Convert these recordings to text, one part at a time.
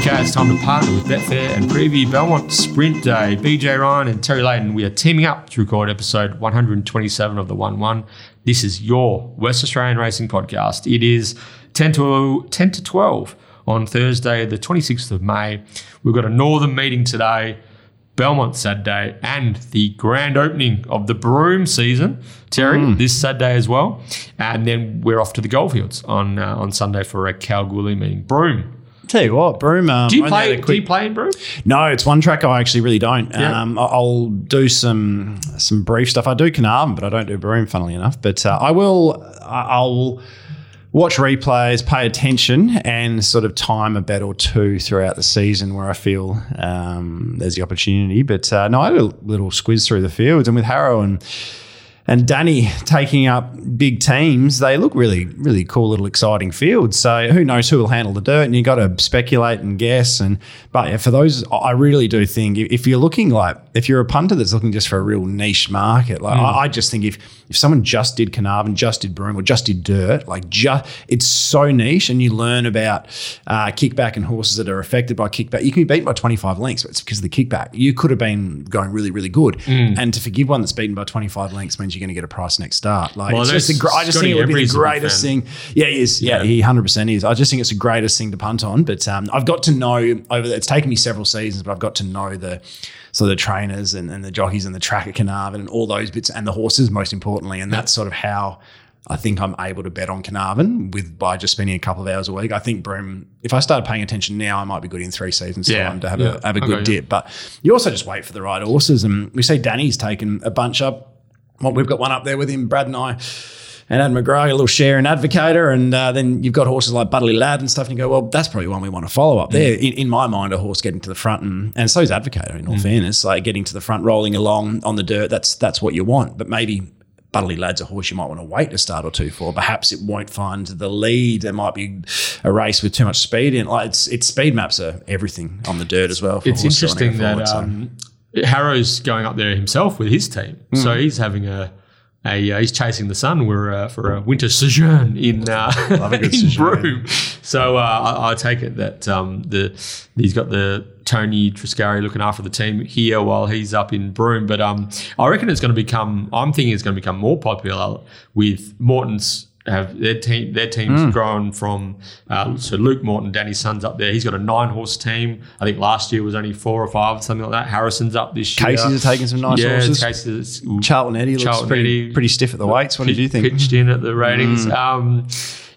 Okay, it's time to partner with Betfair and preview Belmont Sprint Day. BJ Ryan and Terry Leighton, we are teaming up to record episode 127 of the 1-1. This is your West Australian Racing Podcast. It is 10 to 12 on Thursday, the 26th of May. We've got a Northern meeting today, Belmont Saturday, and the grand opening of the Broome season, Terry, this Saturday as well. And then we're off to the Goldfields on Sunday for a Kalgoorlie meeting. Broome. Tell you what, Broome. Do you play in Broome? No, it's one track I actually really don't. Yeah. I'll do some brief stuff. I do Carnarvon, but I don't do Broome, funnily enough. But I'll watch replays, pay attention, and sort of time a bet or two throughout the season where I feel there's the opportunity. But no, I had a little squiz through the fields, and with Harrow and Danny taking up big teams, they look really, really cool little exciting fields. So who knows who will handle the dirt, and you got to speculate and guess. But yeah, for those, I really do think if you're a punter that's looking just for a real niche market, I just think if someone just did Carnarvon, just did Broome, or just did dirt, it's so niche, and you learn about kickback and horses that are affected by kickback. You can be beaten by 25 lengths, but it's because of the kickback. You could have been going really, really good, and to forgive one that's beaten by 25 lengths means you're going to get a price next start. I just think it would be the greatest thing. Yeah, he is. Yeah, he 100% is. I just think it's the greatest thing to punt on. But I've got to know it's taken me several seasons, but I've got to know the trainers and the jockeys and the track at Carnarvon and all those bits, and the horses most importantly. And that's sort of how I think I'm able to bet on Carnarvon by just spending a couple of hours a week. I think Broome, if I started paying attention now, I might be good in 3 seasons time to have a good dip. But you also just wait for the right horses. And we see Danny's taken a bunch up. Well, we've got one up there with him, Brad and I, and Ad McGrath, a little share in Advocator, and then you've got horses like Budley Ladd and stuff, and you go, well, that's probably one we want to follow up there. In my mind, a horse getting to the front, and so is Advocator, in all fairness, like getting to the front, rolling along on the dirt, that's what you want. But maybe Budley Ladd's a horse you might want to wait a start or two for. Perhaps it won't find the lead. There might be a race with too much speed in. Like it's speed maps are everything on the dirt as well. It's interesting that Harrow's going up there himself with his team, so he's having he's chasing the sun for a winter sojourn in Broome. So I take it that he's got the Tony Triscari looking after the team here while he's up in Broome. But I reckon I'm thinking it's going to become more popular with Morton's. Have their team's grown from so Luke Morton, Danny's son's up there. He's got a 9-horse team. I think last year was only 4 or 5, something like that. Harrison's up this year. Casey's are taking some nice horses. Casey's Charlton Eddie looks pretty stiff at the weights. What did you think? Pitched in at the ratings.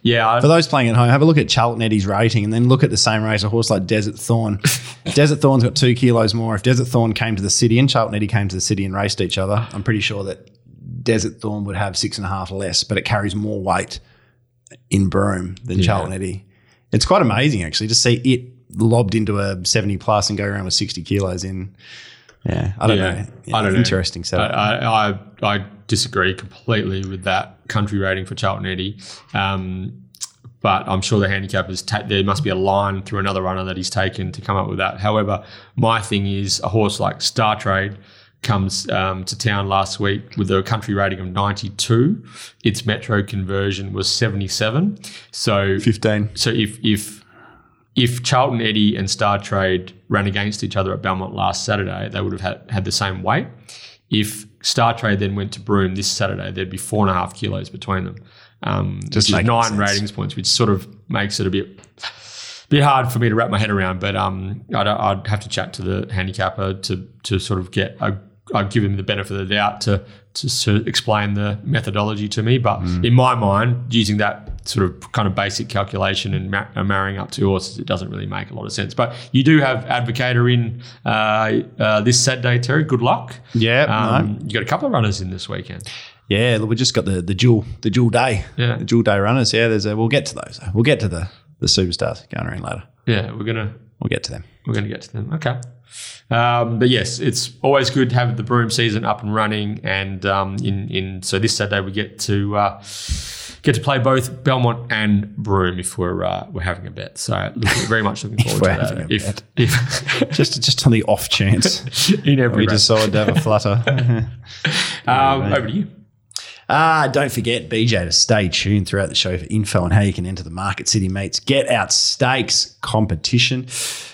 Yeah. For those playing at home, have a look at Charlton Eddie's rating, and then look at the same race, a horse like Desert Thorn. Desert Thorn's got 2 kilos more. If Desert Thorn came to the city and Charlton Eddie came to the city and raced each other, I'm pretty sure that Desert Thorn would have 6.5 less, but it carries more weight in Broome than Charlton Eddie. It's quite amazing, actually, to see it lobbed into a 70 plus and go around with 60 kilos in. Yeah, I don't know. Yeah, I don't know. Interesting setup. I disagree completely with that country rating for Charlton Eddie. But I'm sure the handicappers, there must be a line through another runner that he's taken to come up with that. However, my thing is a horse like Star Trade comes to town last week with a country rating of 92. Its metro conversion was 77. So 15. So if Charlton Eddie and Star Trade ran against each other at Belmont last Saturday, they would have had the same weight. If Star Trade then went to Broome this Saturday, there'd be 4.5 kilos between them. Just 9 ratings points, which sort of makes it a bit hard for me to wrap my head around. But I'd have to chat to the handicapper to sort of get I'd give him the benefit of the doubt to explain the methodology to me. But in my mind, using that sort of kind of basic calculation and marrying up 2 horses, it doesn't really make a lot of sense. But you do have Advocator in this Saturday, Terry. Good luck. Yeah. You got a couple of runners in this weekend. Yeah, look, we just got the dual day. Yeah. The dual day runners. Yeah, we'll get to those. We'll get to the superstars going around later. Yeah, we'll get to them. We're going to get to them. Okay. But yes, it's always good to have the Broome season up and running, and so this Saturday we get to play both Belmont and Broome if we're having a bet. So very much looking forward to that. If just on the off chance in every we decide to have a flutter. Over to you. Don't forget, BJ, to stay tuned throughout the show for info on how you can enter the Market City Meets Get Out Stakes competition.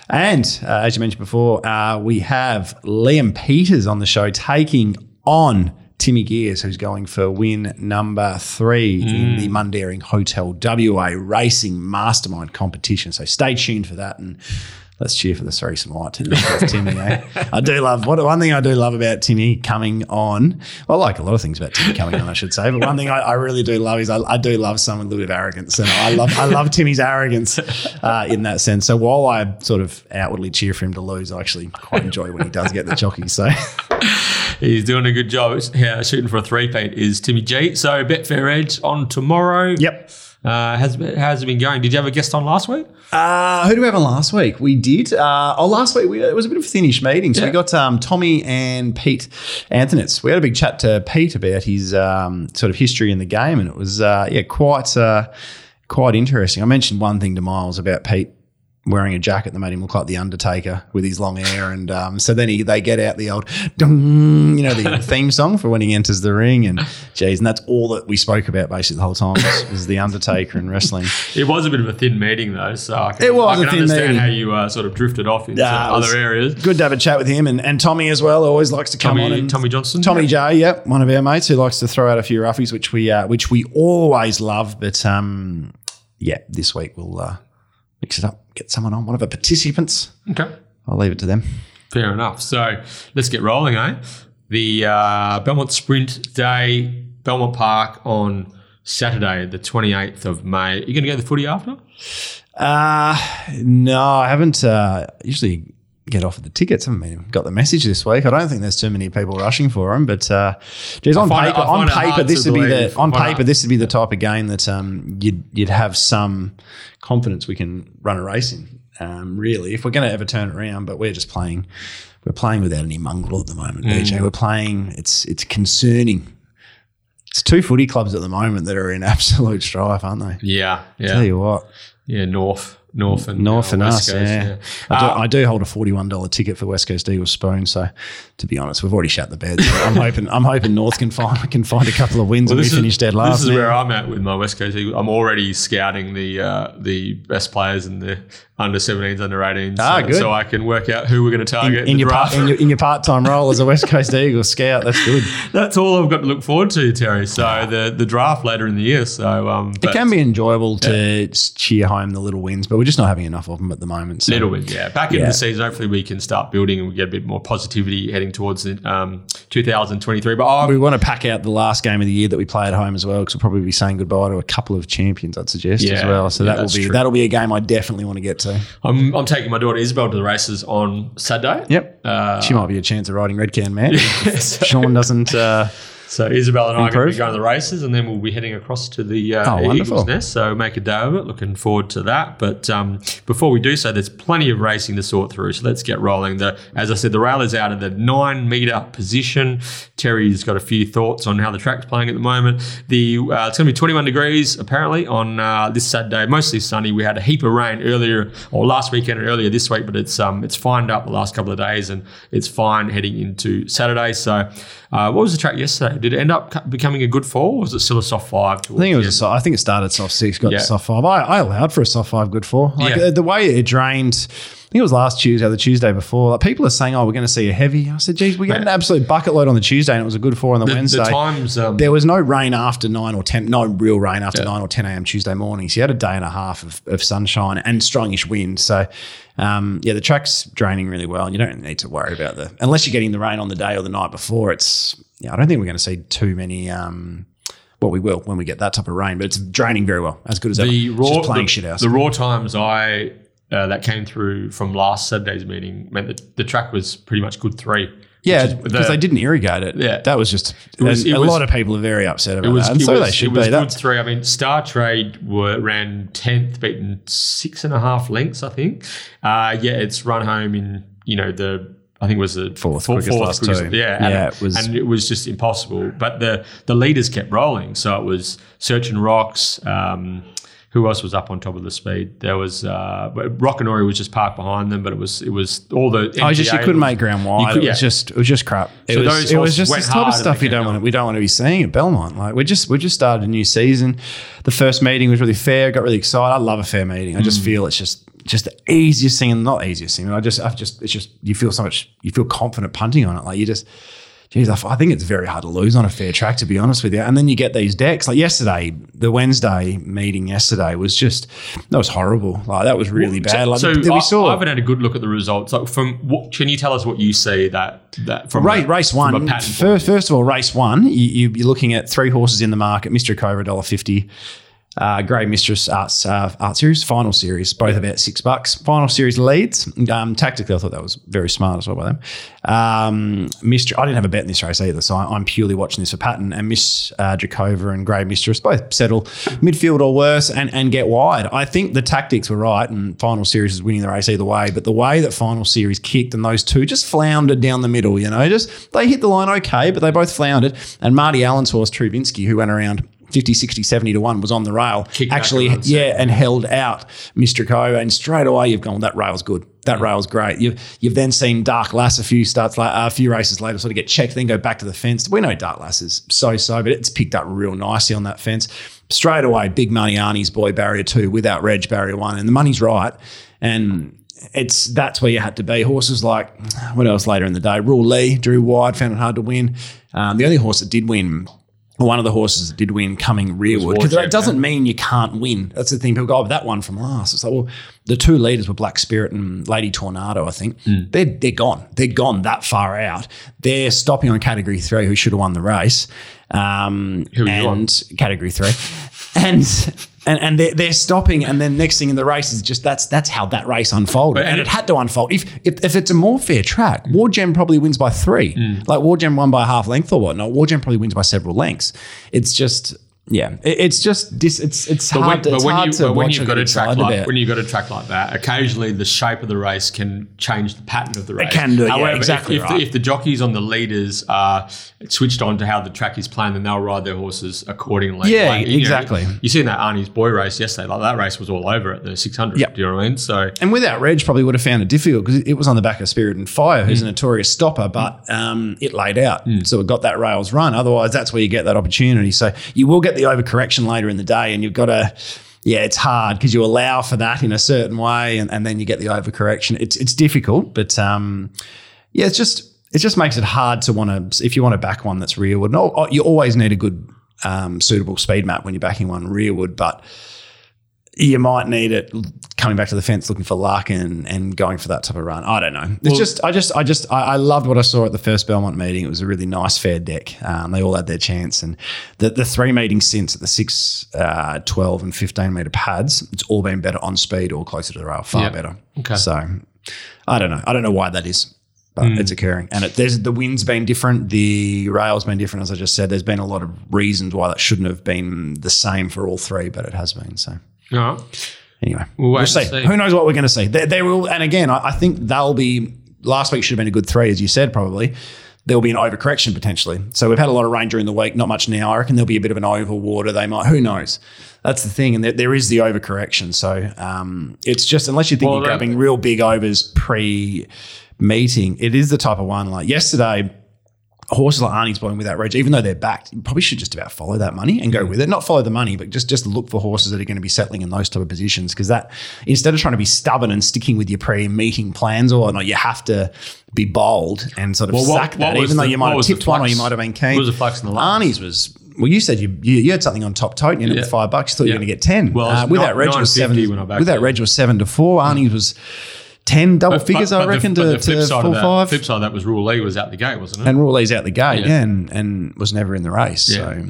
And as you mentioned before, we have Liam Peters on the show taking on Timmy Gears, who's going for win number 3 in the Mundaring Hotel WA Racing Mastermind competition. So stay tuned for that, and let's cheer for the three some light to Timmy. Eh? I do love one thing I do love about Timmy coming on. Well, I like a lot of things about Timmy coming on, I should say. But one thing I really do love is I do love someone with a little bit of arrogance, and I love Timmy's arrogance in that sense. So while I sort of outwardly cheer for him to lose, I actually quite enjoy when he does get the jockey. So he's doing a good job. Yeah, shooting for a 3-peat is Timmy G. So Betfair Edge on tomorrow. Yep. How's it been going? Did you have a guest on last week? Who do we have on last week? We did. Last week it was a bit of a thinnish meeting. So we got Tommy and Pete Antonitz. We had a big chat to Pete about his sort of history in the game, and it was quite interesting. I mentioned one thing to Miles about Pete wearing a jacket that made him look like The Undertaker with his long hair, and so then they get out the old dong, the theme song for when he enters the ring, and geez, and that's all that we spoke about basically the whole time was The Undertaker and wrestling. It was a bit of a thin meeting though, so I can understand how you sort of drifted off into other areas. Good to have a chat with him, and Tommy as well, always likes to come on. And Tommy Johnson? Tommy J, yep, one of our mates who likes to throw out a few roughies, which we always love, but this week we'll mix it up, get someone on, one of our participants. Okay. I'll leave it to them. Fair enough. So let's get rolling, eh? The Belmont Sprint Day, Belmont Park on Saturday, the 28th of May. Are you going to go to the footy after? No, I haven't. Usually get offered the tickets. I mean, got the message this week. I don't think there's too many people rushing for them, but this would be the type of game that you'd have some confidence we can run a race in. Really, if we're going to ever turn it around, but we're just playing. We're playing without any mongrel at the moment, BJ. We're playing. It's concerning. It's 2 footy clubs at the moment that are in absolute strife, aren't they? Yeah. Tell you what. Yeah, North and West us, Coast, yeah. I do hold a $41 ticket for West Coast Eagles Spoon, so to be honest, we've already shut the bed. So I'm hoping North can find a couple of wins and we finish dead last. This is where I'm at with my West Coast Eagles. I'm already scouting the best players in the under-17s, under-18s, so I can work out who we're going to target in your part-time role as a West Coast Eagles scout. That's good. That's all I've got to look forward to, Terry. So the draft later in the year. So it can be enjoyable to cheer home the little wins, but we're just not having enough of them at the moment. So. Little bit, yeah. Back into the season, hopefully we can start building and we get a bit more positivity heading towards 2023. But we want to pack out the last game of the year that we play at home as well, because we'll probably be saying goodbye to a couple of champions, I'd suggest, as well. So that'll be a game I definitely want to get to. I'm taking my daughter Isabel to the races on Saturday. Yep. She might be a chance of riding Red Can Man. Sean doesn't So Isabel and I are going to be going to the races, and then we'll be heading across to the Eagles Nest. So make a day of it. Looking forward to that. But before we do so, there's plenty of racing to sort through. So let's get rolling. As I said, the rail is out of the 9-metre position. Terry's got a few thoughts on how the track's playing at the moment. It's going to be 21 degrees apparently on this Saturday. Mostly sunny. We had a heap of rain last weekend and earlier this week, but it's fined up the last couple of days, and it's fine heading into Saturday. So what was the track yesterday? Did it end up becoming a good fall, or was it still a soft five? I think it started soft 6, got to soft 5. I allowed for a soft 5, good fall. The way it drained, I think it was last Tuesday or the Tuesday before. Like, people are saying, we're going to see a heavy. I said, geez, we got an absolute bucket load on the Tuesday, and it was a good four on the Wednesday. The times, there was no rain after 9 or 10, no real rain after 9 or 10 a.m. Tuesday morning. So you had a day and a half of sunshine and strongish wind. So, the track's draining really well, and you don't need to worry about unless you're getting the rain on the day or the night before. I don't think we're going to see too many. We will when we get that type of rain, but it's draining very well, as good as ever. Just playing shit out. The raw times that came through from last Saturday's meeting meant that the track was pretty much good 3. Yeah, because they didn't irrigate it. Yeah. That was just – lot of people are very upset about that, and so they should be. It was good 3. I mean, Star Trade ran 10th, beaten 6.5 lengths, I think. It's run home in, I think it was the fourth quickest. And it was just impossible. But the leaders kept rolling. So it was Search and Rocks, Who else was up on top of the speed? There was Rockanory was just parked behind them, but it was all the. Oh, just you couldn't make ground wide. It was just crap. It was just the type of stuff we don't want to be seeing at Belmont. Like we just started a new season. The first meeting was really fair. Got really excited. I love a fair meeting. I just feel it's just the easiest thing and not easiest thing. And you feel confident punting on it. Like you just. Geez, I think it's very hard to lose on a fair track, to be honest with you. And then you get these decks. Like yesterday, the Wednesday meeting yesterday was just – that was horrible. Like that was really bad. Like I haven't had a good look at the results. Like can you tell us what you see that from race one? From a first of all, race one, you're looking at three horses in the market, Mr. Cobra, $1.50. Grey Mistress Art Series, Final Series, both about $6. Final Series leads. Tactically, I thought that was very smart as well by them. I didn't have a bet in this race either, so I'm purely watching this for pattern. And Miss Dracova and Grey Mistress both settle midfield or worse and get wide. I think the tactics were right, and Final Series is winning the race either way. But the way that Final Series kicked and those two just floundered down the middle, they hit the line okay, but they both floundered. And Marty Allen's horse, Trubinsky, who went around 50, 60, 70 to 1 was on the rail. And held out Mr. Cova. And straight away you've gone, that rail's good. That rail's great. You've then seen Dark Lass a few races later sort of get checked, then go back to the fence. We know Dark Lass is so, but it's picked up real nicely on that fence. Straight away, big money Arnie's Boy, barrier 2, without Reg, barrier 1. And the money's right. And that's where you had to be. Horses like, what else later in the day? Rule Lee, drew wide, found it hard to win. The only horse that did win, one of the horses that did win, coming rearward. Because that doesn't mean you can't win. That's the thing. People go, that one from last. It's like, the two leaders were Black Spirit and Lady Tornado, I think. Mm. They're gone. They're gone that far out. They're stopping on Category 3, who should have won the race. Who are you on? Category 3. And they're stopping, and then next thing in the race is just that's how that race unfolded. And it had to unfold. If it's a more fair track, War Gem probably wins by 3. Mm. Like War Gem won by a half length or whatnot. War Gem probably wins by several lengths. It's just When you've got a track like that, occasionally the shape of the race can change the pattern of the race. It can do, however, yeah, exactly if the jockeys on the leaders are switched on to how the track is playing, then they'll ride their horses accordingly. Yeah, exactly. You see in that Arnie's Boy race yesterday, like that race was all over at the 600. Yep. Do you know what I mean? So, and without Reg, probably would have found it difficult because it was on the back of Spirit and Fire, who's a notorious stopper, but it laid out. Mm. So it got that rails run. Otherwise, that's where you get that opportunity. So you will get the overcorrection later in the day, and you've got to, it's hard because you allow for that in a certain way, and then you get the overcorrection. It's difficult, but it just makes it hard to if you want to back one that's rearward. No, you always need a good suitable speed map when you're backing one rearward, but you might need it coming back to the fence, looking for luck and going for that type of run. I don't know. I loved what I saw at the first Belmont meeting. It was a really nice fair deck. They all had their chance, and the three meetings since at the 6, 12 and 15 metre pads, it's all been better on speed or closer to the rail, far better. Okay. So I don't know. I don't know why that is, but it's occurring. And the wind's been different. The rail's been different, as I just said. There's been a lot of reasons why that shouldn't have been the same for all three, but it has been so. No. Anyway, we'll see. Who knows what we're going to see? They will, and again, I think they'll be. Last week should have been a good 3, as you said. Probably there will be an overcorrection potentially. So we've had a lot of rain during the week, not much now. I reckon there'll be a bit of an overwater. They might. Who knows? That's the thing, and there is the overcorrection. So it's just, unless you think you're grabbing real big overs pre-meeting, it is the type of one like yesterday. Horses like Arnie's Boy without Reg, even though they're backed, you probably should just about follow that money and go with it. Not follow the money, but just look for horses that are going to be settling in those type of positions, because that, instead of trying to be stubborn and sticking with your pre-meeting plans or not, you have to be bold and sort of sack that, even though you might have tipped one or you might have been keen. What was the flex in the last? Arnie's was... Well, you said you had something on top tote and you ended up with $5. You thought you were going to get 10. Well, without Reg was 7 to 4. Arnie's was... 10 double figures, I reckon, to 4-5. Flip side of that was Rule Lee was out the gate, wasn't it? And Rule Lee's out the gate, and was never in the race. Yeah.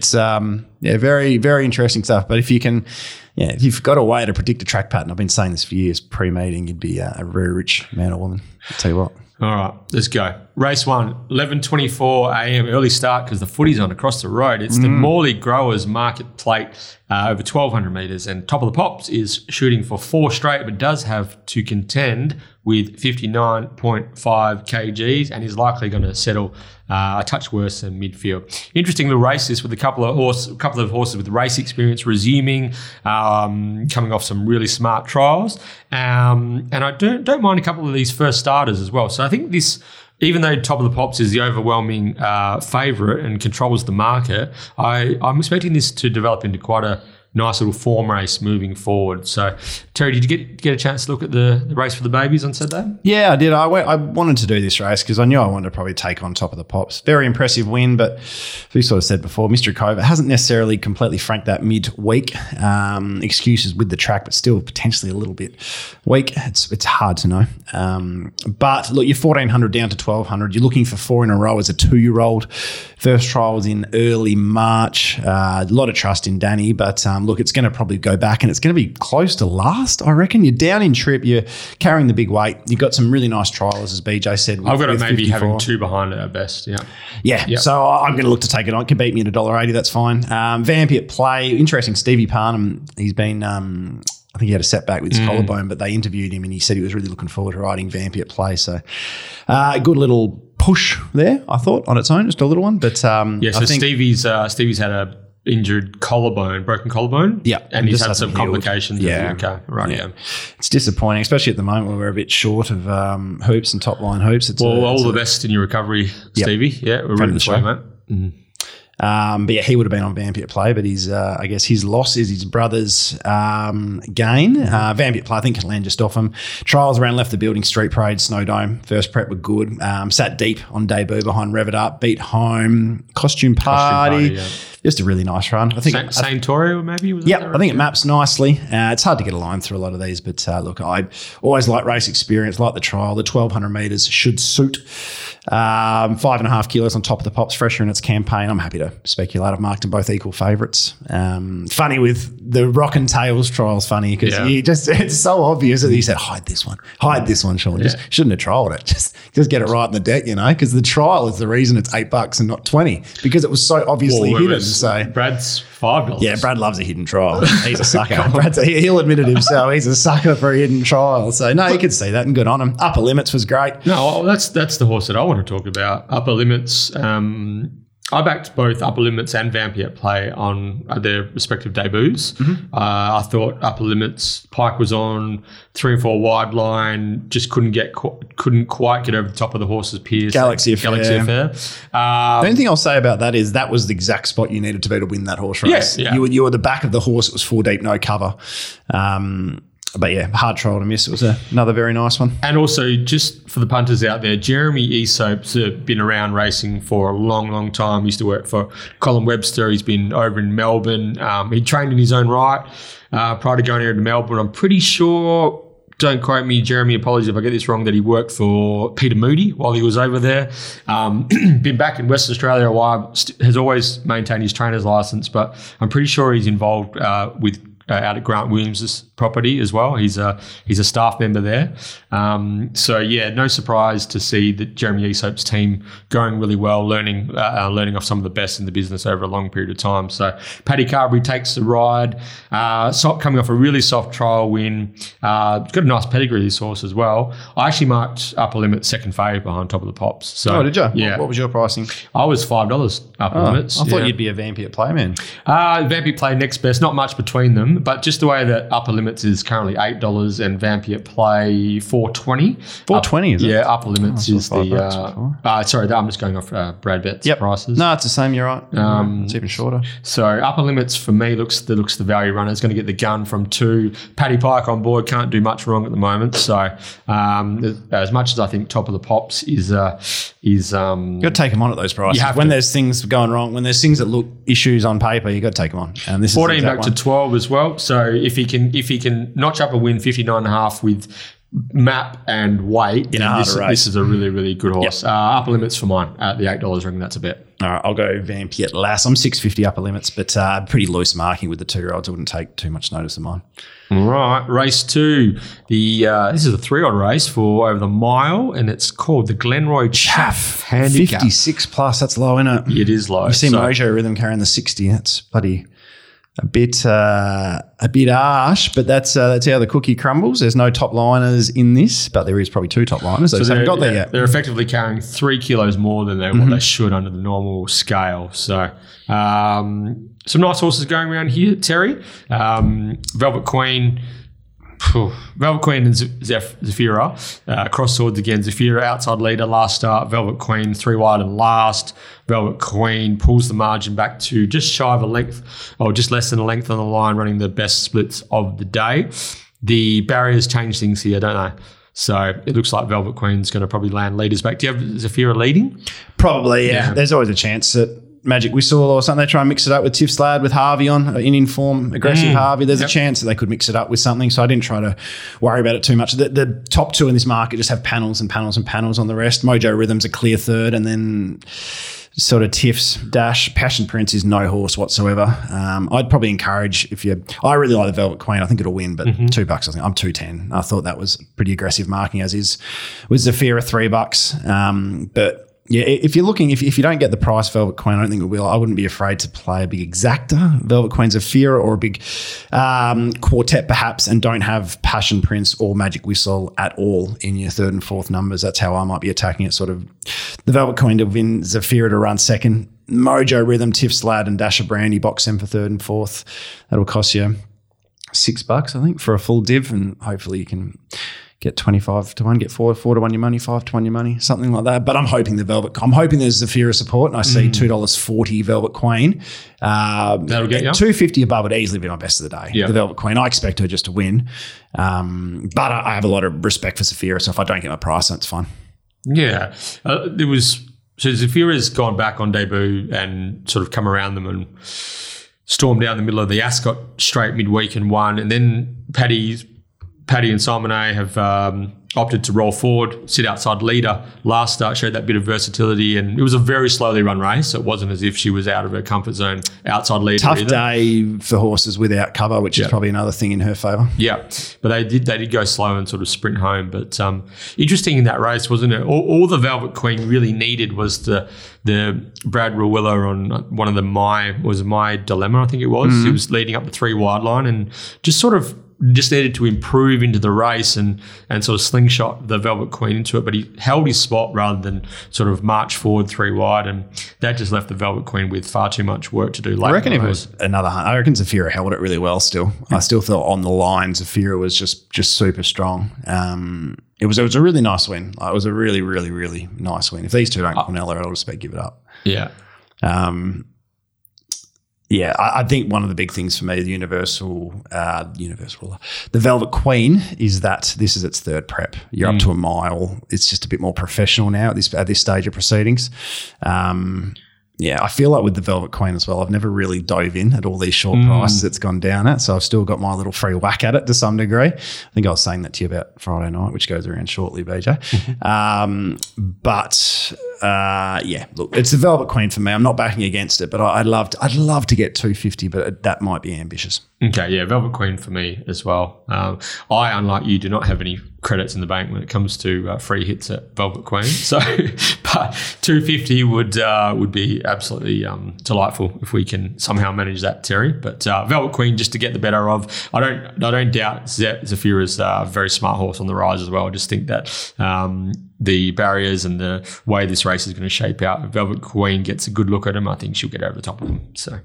So, it's very, very interesting stuff. But if you've got a way to predict a track pattern, I've been saying this for years, pre-meeting, you'd be a very rich man or woman. I'll tell you what. All right, let's go. Race one, 11:24 a.m. early start because the footy's on across the road. It's the Morley Growers Market Plate over 1,200 metres, and Top of the Pops is shooting for 4 straight but does have to contend with 59.5 kgs and is likely going to settle a touch worse than midfield. Interesting little race this with a couple of horses with race experience resuming, coming off some really smart trials. And I don't mind a couple of these first starters as well. So I think this, even though Top of the Pops is the overwhelming favourite and controls the market, I'm expecting this to develop into quite a nice little form race moving forward. So, Terry, did you get a chance to look at the race for the babies on Saturday? Yeah, I did. I wanted to do this race because I knew I wanted to probably take on Top of the Pops. Very impressive win, but as we sort of said before, Mr. Covert hasn't necessarily completely franked that mid-week. Excuses with the track, but still potentially a little bit weak. It's hard to know. But, look, you're 1,400 down to 1,200. You're looking for four in a row as a two-year-old. First trial was in early March. A lot of trust in Danny, but look, it's going to probably go back and it's going to be close to last, I reckon. You're down in trip. You're carrying the big weight. You've got some really nice trials, as BJ said. I've got it maybe 54. Having two behind at our best, yeah. Yeah, yep. So I'm going to look to take it on. It can beat me at $1.80. That's fine. Vampy at play. Interesting, Stevie Parnham. He's been I think he had a setback with his collarbone, but they interviewed him and he said he was really looking forward to riding Vampy at play. So a good little push there, I thought, on its own, just a little one. But so I think Stevie's had a injured collarbone, broken collarbone. Yeah. And he's had some complications. Yeah. Okay. Right. Yeah. It's disappointing, especially at the moment where we're a bit short of hoops and top line hoops. All the best in your recovery, Stevie. Yep. Yeah. We're rooting for you, mate. Mm-hmm. But yeah, he would have been on Vampy at play, but he's, I guess his loss is his brother's gain. Vampy at play, I think, can land just off him. Trials around left the building, street parade, snow dome. First prep were good. Sat deep on debut behind Rev It Up, beat home, Costume Party. Yeah. Just a really nice run. I think Santorio maybe? Yeah, I think it maps nicely. It's hard to get a line through a lot of these, but look, I always like race experience, like the trial. The 1,200 metres should suit. 5.5 kilos on Top of the Pops, fresher in its campaign. I'm happy to speculate. I've marked them both equal favourites. Funny with the Rock and Tails trial's funny because it's so obvious that you said, hide this one, Sean. Yeah. Just shouldn't have trialled it. Just get it right in the deck, you know, because the trial is the reason it's $8 and not 20 because it was so obviously hidden. So Brad's $5. Yeah, Brad loves a hidden trial. He's a sucker. He'll admit it himself. He's a sucker for a hidden trial. So no, you could see that, and good on him. Upper Limits was great. No, that's the horse that I want to talk about. Upper Limits. I backed both Upper Limits and Vampy at play on their respective debuts. Mm-hmm. I thought Upper Limits, Pike was on 3 and 4 wide line, just couldn't quite get over the top of the horses. Pierce Galaxy Affair. The only thing I'll say about that is that was the exact spot you needed to be to win that horse race. Yeah. You were the back of the horse. It was 4 deep, no cover. But yeah, hard trial to miss. It was another very nice one. And also, just for the punters out there, Jeremy Esope's been around racing for a long, long time. He used to work for Colin Webster. He's been over in Melbourne. He trained in his own right prior to going here to Melbourne. I'm pretty sure, don't quote me, Jeremy, apologies if I get this wrong, that he worked for Peter Moody while he was over there. Been back in Western Australia a while, has always maintained his trainer's licence, but I'm pretty sure he's involved with out at Grant Williams' property as well. He's a staff member there. So, yeah, no surprise to see that Jeremy Esope's team going really well, learning off some of the best in the business over a long period of time. So, Paddy Carberry takes the ride, coming off a really soft trial win. Got a nice pedigree, this horse, as well. I actually marked Upper Limit second favourite behind Top of the Pops. So, oh, did you? Yeah. What was your pricing? I was $5 Upper Limits. I thought you'd be a Vampy at play, man. Vampy play next best, not much between them. But just the way that Upper Limits is currently $8 and Vampy at play $4.20. $4.20 is it? Yeah, Upper Limits is the I'm just going off Brad Bet's prices. No, it's the same. You're right. It's even shorter. So Upper Limits for me looks the value runner. It's going to get the gun from 2. Paddy Pike on board can't do much wrong at the moment. So as much as I think Top of the Pops is you've got to take them on at those prices. When there's things going wrong, when there's things that look issues on paper, you got to take them on. And this 14 is back to 12 as well. So if he can notch up a win 59.5 with map and weight, this is a really, really good horse. Yep. Upper Limits for mine at the $8 ring. That's a bet. All right, I'll go Vampy at last. I'm $6.50 Upper Limits, but pretty loose marking with the 2-year-olds. I wouldn't take too much notice of mine. All right, race 2. This is a 3-odd race for over the mile, and it's called the Glenroy Chaff Handicap. 56 plus, that's low, isn't it? It is low. You see Mojo Rhythm carrying the 60. That's bloody A bit harsh, but that's how the cookie crumbles. There's no top liners in this, but there is probably two top liners. They haven't got there yet. They're effectively carrying 3 kilos more than what they should under the normal scale. So some nice horses going around here, Terry. Velvet Queen. Velvet Queen and Zephyra cross swords again. Zephyra outside leader last start. Velvet Queen 3 wide and last. Velvet Queen pulls the margin back to just shy of a length, or just less than a length on the line, running the best splits of the day. The barriers change things here, don't they? So it looks like Velvet Queen's going to probably land leaders back. Do you have Zephyra leading? Probably, yeah. There's always a chance that Magic Whistle or something, they try and mix it up with Tiff's Lad with Harvey on, in-form, aggressive Harvey. There's a chance that they could mix it up with something, so I didn't try to worry about it too much. The top two in this market just have panels and panels and panels on the rest. Mojo Rhythm's a clear third, and then sort of Tiff's Dash. Passion Prince is no horse whatsoever. I'd probably encourage I really like the Velvet Queen. I think it'll win, but $2, I think. I'm $2.10. I thought that was pretty aggressive marking, as is with Zephyra, $3. But yeah, if you're looking, if you don't get the price Velvet Queen, I don't think it will. I wouldn't be afraid to play a big exacta, Velvet Queen Zephyra, or a big quartet perhaps, and don't have Passion Prince or Magic Whistle at all in your third and fourth numbers. That's how I might be attacking it, sort of the Velvet Queen to win, Zephyra to run second, Mojo Rhythm, Tiff's Lad and Dasher Brandy, box them for third and fourth. That'll cost you $6, I think, for a full div, and hopefully you can get 25 to 1, get four to one your money, 5 to 1 your money, something like that. But I'm hoping there's Zephyra support, and I see $2.40 Velvet Queen. That'll get you $2.50 above would easily be my best of the day. Yep. The Velvet Queen, I expect her just to win, but I have a lot of respect for Zephyra. So if I don't get my price, that's fine. Yeah, so Zephyra's gone back on debut and sort of come around them and stormed down the middle of the Ascot straight midweek and won, and then Paddy and Simon A have opted to roll forward, sit outside leader. Last start showed that bit of versatility, and it was a very slowly run race. So it wasn't as if she was out of her comfort zone outside leader. Tough either. Day for horses without cover, which is probably another thing in her favour. Yeah, but they did go slow and sort of sprint home. But interesting in that race, wasn't it? All the Velvet Queen really needed was the Brad Ruwilla on one of the My Dilemma, I think it was. It was leading up the 3 wide line and just needed to improve into the race and sort of slingshot the Velvet Queen into it, but he held his spot rather than sort of march forward 3 wide, and that just left the Velvet Queen with far too much work to do. I reckon Zephyra held it really well still. I still felt on the line Zephyra was just super strong. It was a really nice win. It was a really, really, really nice win. If these two don't Cornella, I'll just give it up. Yeah. Yeah, I think one of the big things for me, the the Velvet Queen, is that this is its third prep. You're up to a mile. It's just a bit more professional now at this stage of proceedings. Yeah, I feel like with the Velvet Queen as well, I've never really dove in at all these short prices it's gone down at, so I've still got my little free whack at it to some degree. I think I was saying that to you about Friday night, which goes around shortly, BJ. Look, it's the Velvet Queen for me. I'm not backing against it, but I'd love to get $2.50, but that might be ambitious. Okay, yeah, Velvet Queen for me as well. I, unlike you, do not have any credits in the bank when it comes to free hits at Velvet Queen. So, but $2.50 would be absolutely delightful if we can somehow manage that, Terry. But Velvet Queen just to get the better of. I don't doubt Zephyra's a very smart horse on the rise as well. I just think that the barriers and the way this race is going to shape out, if Velvet Queen gets a good look at him, I think she'll get over the top of him. So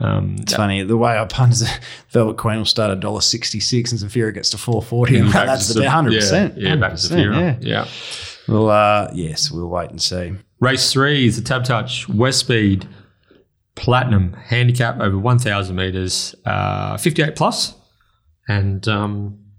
it's funny, the way I punt is that Velvet Queen will start at $1.66 and Zephyra gets to $4.40, and that's the 100%. Yeah, back to Zephyra. Yeah. Well, yes, we'll wait and see. Race 3 is the Tab Touch West Speed Platinum handicap over 1,000 metres, 58 plus, and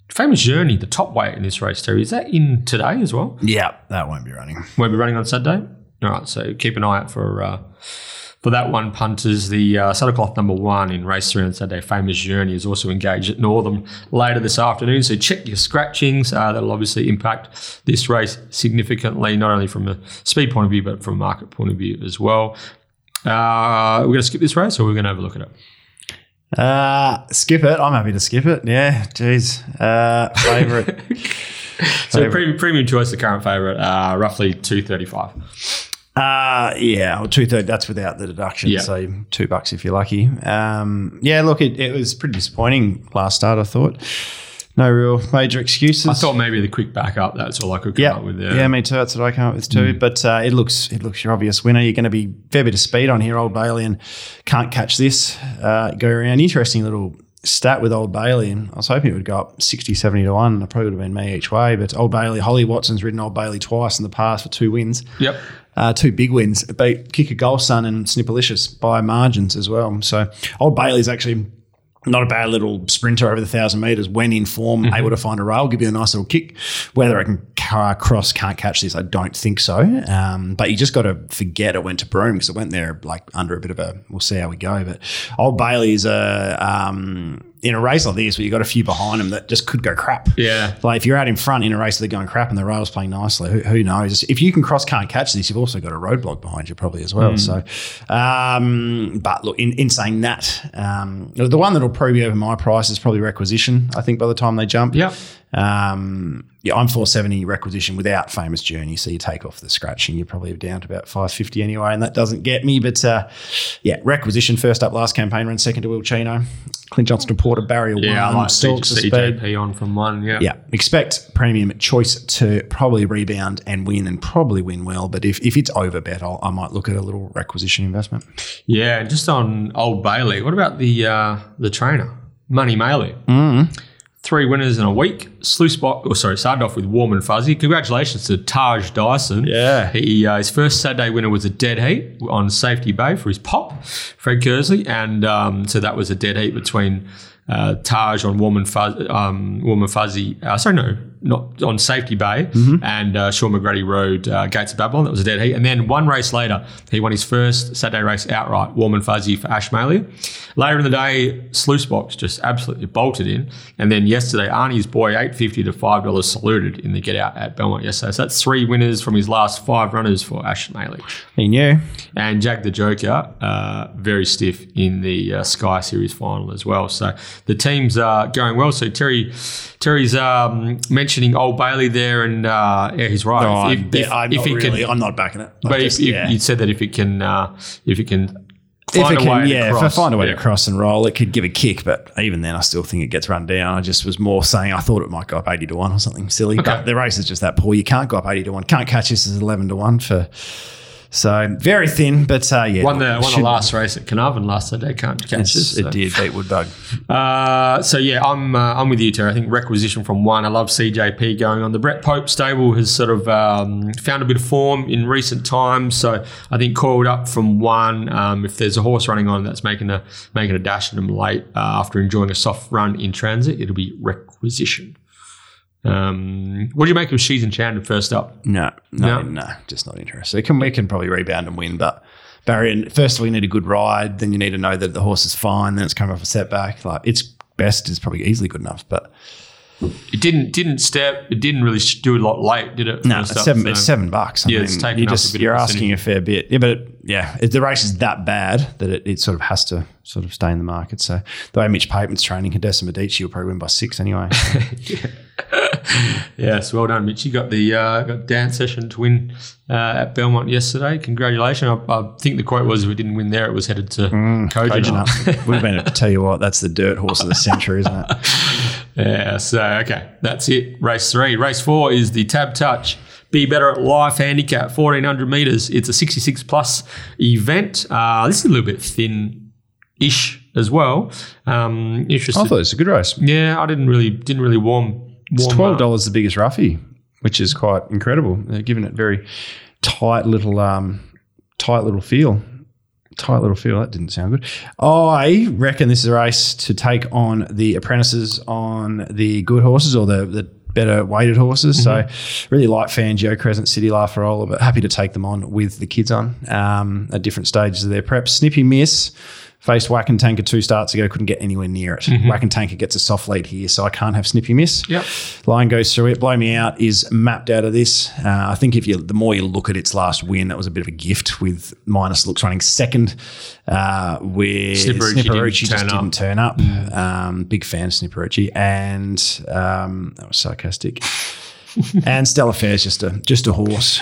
Famous Journey, the top weight in this race, Terry, is that in today as well? Yeah, that won't be running. Won't be running on Saturday? All right, so keep an eye out for that one, punters. The Saddlecloth number 1 in race 3 on Saturday, Famous Journey, is also engaged at Northern later this afternoon. So check your scratchings. That'll obviously impact this race significantly, not only from a speed point of view, but from a market point of view as well. We're going to skip this race, or we're going to overlook it? Skip it. I'm happy to skip it. Yeah, geez. Favourite. So premium choice, the current favourite, roughly $2.35. Yeah, $2.30. That's without the deduction, yeah. So $2 if you're lucky. Yeah, look, it was pretty disappointing last start, I thought. No real major excuses. I thought maybe the quick backup, that's all I could come up with there. Yeah, me too. That's what I came up with too. Mm. But it looks your obvious winner. You're going to be a fair bit of speed on here, Old Bailey, and can't catch this. Go around. Interesting little stat with Old Bailey. And I was hoping it would go up 60, 70 to 1. It probably would have been me each way. But Old Bailey, Holly Watson's ridden Old Bailey twice in the past for two wins. Yep. Two big wins. It beat Kick a Goal Son and Snippalicious by margins as well. So Old Bailey's actually not a bad little sprinter over the 1,000 metres. When in form, able to find a rail, give you a nice little kick. Whether it can cross, can't catch this, I don't think so. But you just got to forget it went to Broome because it went there like under a bit of a we'll see how we go. But Old Bailey's in a race like this where you got a few behind them that just could go crap. Yeah. Like if you're out in front in a race that they're going crap and the rail's playing nicely, who knows? If you can cross, can't catch this, you've also got a roadblock behind you probably as well. So, but look, in saying that, the one that'll probably be over my price is probably Requisition, I think, by the time they jump. Yeah. I'm 470 Requisition without Famous Journey, so you take off the scratch and you're probably down to about 550 anyway, and that doesn't get me. But Requisition first up last campaign run, second to Will Chino, Clint Johnston to Porter, barrier one, like Stalks to Speed on from one. Yeah. Expect Premium Choice to probably rebound and probably win well. But if it's over bet, I might look at a little Requisition investment. Yeah, just on Old Bailey. What about the trainer Money Maley? Mm. 3 winners in a week. Started off with Warm and Fuzzy. Congratulations to Taj Dyson. Yeah. He his first Saturday winner was a dead heat on Safety Bay for his pop, Fred Kersley. And so that was a dead heat between Taj on on Safety Bay and Sean McGrady rode Gates of Babylon. That was a dead heat. And then one race later, he won his first Saturday race outright, Warm and Fuzzy for Ash Maley. Later in the day, Sluicebox just absolutely bolted in. And then yesterday, Arnie's Boy, $8.50 to $5, saluted in the get out at Belmont yesterday. So that's 3 winners from his last 5 runners for Ash Maley. He knew. And Jack the Joker, very stiff in the Sky Series final as well. So the teams are going well. So Terry's mentioning Old Bailey there, and he's right. No, I'm not backing it. But if you said that if it can find a way to cross and roll, it could give a kick. But even then, I still think it gets run down. I just was more saying I thought it might go up 80 to 1 or something silly. Okay. But the race is just that poor. You can't go up 80 to 1. Can't catch this is 11 to 1 for. So very thin, but won the last race at Carnarvon last Saturday. Can't catch this. It did beat Woodbug. I'm with you, Terry. I think Requisition from one. I love CJP going on. The Brett Pope stable has sort of found a bit of form in recent times. So I think Coiled Up from one. If there's a horse running on that's making a dash at them late after enjoying a soft run in transit, it'll be Requisition. What do you make of She's Enchanted first up? No, just not interested. We can probably rebound and win, but Barry, first of all, you need a good ride. Then you need to know that the horse is fine. Then it's coming off a setback. Like its best is probably easily good enough, but it didn't step. It didn't really do a lot late, did it? No, it's $7. You're asking a fair bit. Yeah, but the race is that bad that it sort of has to sort of stay in the market. So the way Mitch Pateman's training, Condessa Medici will probably win by 6 anyway. So. Yes, well done, Mitch. You got the dance session to win at Belmont yesterday. Congratulations. I think the quote was, if we didn't win there, it was headed to Cogenup. We've been to tell you what, that's the dirt horse of the century, isn't it? Yeah, so, okay, that's it. Race 3. Race 4 is the Tab Touch. Be Better at Life handicap, 1,400 metres. It's a 66-plus event. This is a little bit thin-ish as well. Interesting. I thought it was a good race. Yeah, I didn't really warm. It's $12 the biggest roughie, which is quite incredible. They're giving it very tight little feel. That didn't sound good. I reckon this is a race to take on the apprentices on the good horses or the better weighted horses. Mm-hmm. So really like Fangio, Crescent City, La Farola, but happy to take them on with the kids on at different stages of their prep. Snippy Miss. Faced Whack and Tanker 2 starts ago, couldn't get anywhere near it. Mm-hmm. Whack and Tanker gets a soft lead here, so I can't have Snippy Miss. Yep. Line goes through it. Blow Me Out is mapped out of this. I think the more you look at its last win, that was a bit of a gift with Minus Looks running second, where Snipperucci just didn't turn up. Big fan of Snipperucci, and that was sarcastic. And Stella Fair's just a horse.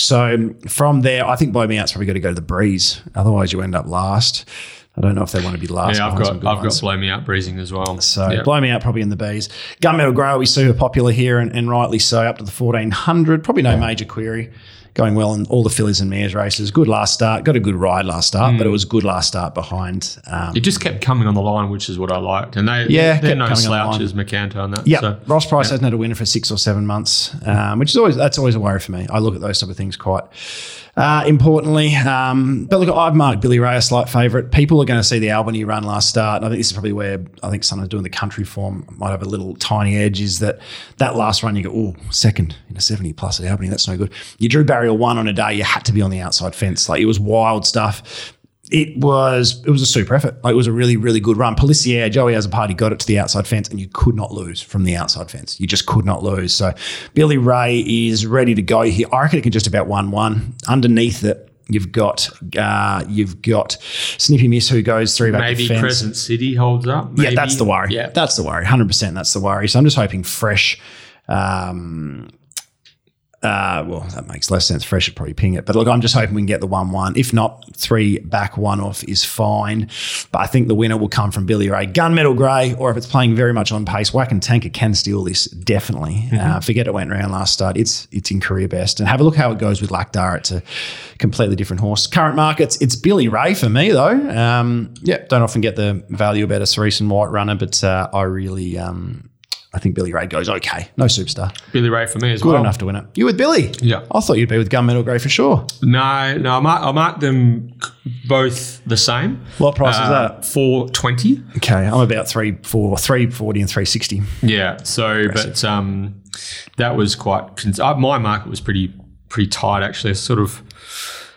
So from there, I think Blow Me Out's probably got to go to the Breeze. Otherwise, you end up last. I don't know if they want to be last. Yeah, I've got Blow Me Out breezing as well. So yep. Blow Me Out probably in the B's. Gunmetal Grey will be super popular here and rightly so, up to the 1400. Probably no major query. Going well in all the fillies and mares races. Good last start. Got a good ride last start, but it was good last start behind. It just kept coming on the line, which is what I liked. And they're no slouches, Macanto and that. Yeah, so, Ross Price hasn't had a winner for 6 or 7 months, which is always a worry for me. I look at those type of things quite importantly. But look, I've marked Billy Ray a slight favourite. People are going to see the Albany run last start. And I think this is probably where I think someone doing the country form might have a little tiny edge, is that last run you go, second in a 70 plus at Albany, that's no good. You drew Barrier 1 on a day you had to be on the outside fence. Like, it was wild stuff. It was a super effort. Like, it was a really, really good run. Policier, Joey as a party got it to the outside fence, and you could not lose from the outside fence. You just could not lose. So Billy Ray is ready to go here. I reckon it can just about 1-1. Underneath it, you've got Snippy Miss, who goes three back the fence. Maybe Crescent City holds up. Maybe. Yeah, that's the worry. Yeah, that's the worry. 100%, that's the worry. So I'm just hoping Fresh. Well, that makes less sense. Fresh should probably ping it. But look, I'm just hoping we can get the 1-1. If not, 3 back 1 off is fine. But I think the winner will come from Billy Ray. Gunmetal Grey, or if it's playing very much on pace, Whack and Tanker can steal this, definitely. Forget it went round last start. It's in career best. And have a look how it goes with Lakdar. It's a completely different horse. Current markets, it's Billy Ray for me, though. Don't often get the value about a Cerise White runner, but I think Billy Ray goes okay. No superstar. Billy Ray for me as well. Good enough to win it. You with Billy? Yeah. I thought you'd be with Gunmetal Grey for sure. No, I marked them both the same. What price is that? 420. Okay, I'm about 340 and 360. Yeah. So, impressive. But that was quite. My market was pretty tight actually. I sort of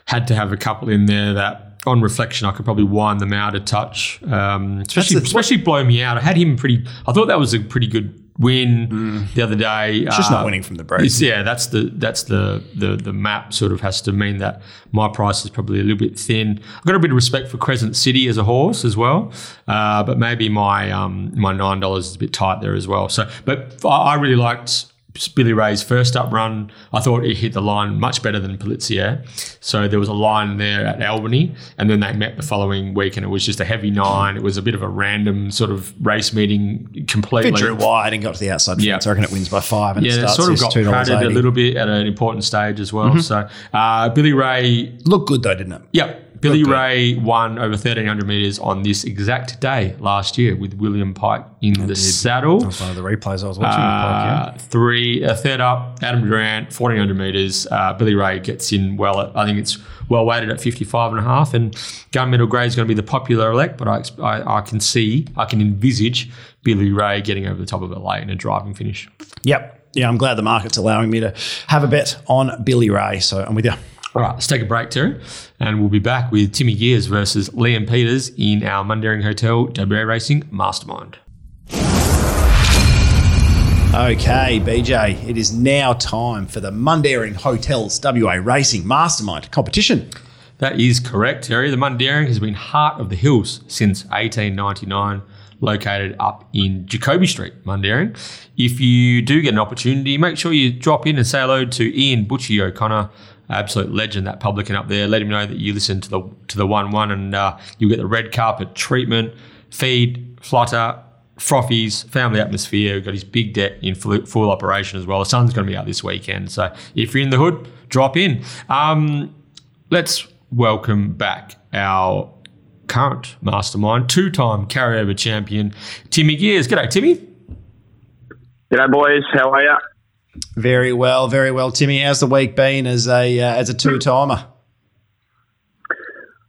had to have a couple in there that. On reflection, I could probably wind them out a touch, especially Blow Me Out. I had him I thought that was a pretty good win the other day. It's just not winning from the breeze. Yeah, that's the map sort of has to mean that my price is probably a little bit thin. I've got a bit of respect for Crescent City as a horse as well, but maybe my $9 is a bit tight there as well. So, but I really liked Billy Ray's first up run. I thought it hit the line much better than Polizia. So there was a line there at Albany, and then they met the following week, and it was just a heavy 9. It was a bit of a random sort of race meeting completely. It drew wide and got to the outside fence. I reckon it wins by 5 and it sort of got crowded a little bit at an important stage as well. So Billy Ray... looked good though, didn't it? Yep. Billy Ray won over 1,300 metres on this exact day last year with William Pike in the saddle. That was one of the replays I was watching. Pike, yeah. Third up, Adam Durant, 1,400 metres. Billy Ray gets in well. I think it's well weighted at 55.5, and Gunmetal Grey is going to be the popular elect, but I can envisage Billy Ray getting over the top of it late in a driving finish. Yep. Yeah, I'm glad the market's allowing me to have a bet on Billy Ray, so I'm with you. All right, let's take a break, Terry, and we'll be back with Timmy Gears versus Liam Peters in our Mundaring Hotel WA Racing Mastermind. Okay, BJ, it is now time for the Mundaring Hotel's WA Racing Mastermind competition. That is correct, Terry. The Mundaring has been heart of the hills since 1899. Located up in Jacoby Street, Mundaring. If you do get an opportunity, make sure you drop in and say hello to Ian Butchie O'Connor, absolute legend, that publican up there. Let him know that you listen to the 1-1, and you'll get the red carpet treatment, feed, flutter, frothies, family atmosphere. We've got his big deck in full operation as well. The sun's going to be out this weekend, so if you're in the hood, drop in. Let's welcome back our current mastermind, two-time carryover champion, Timmy Gears. G'day, Timmy. G'day, boys. How are you? Very well, Timmy. How's the week been as a two-timer?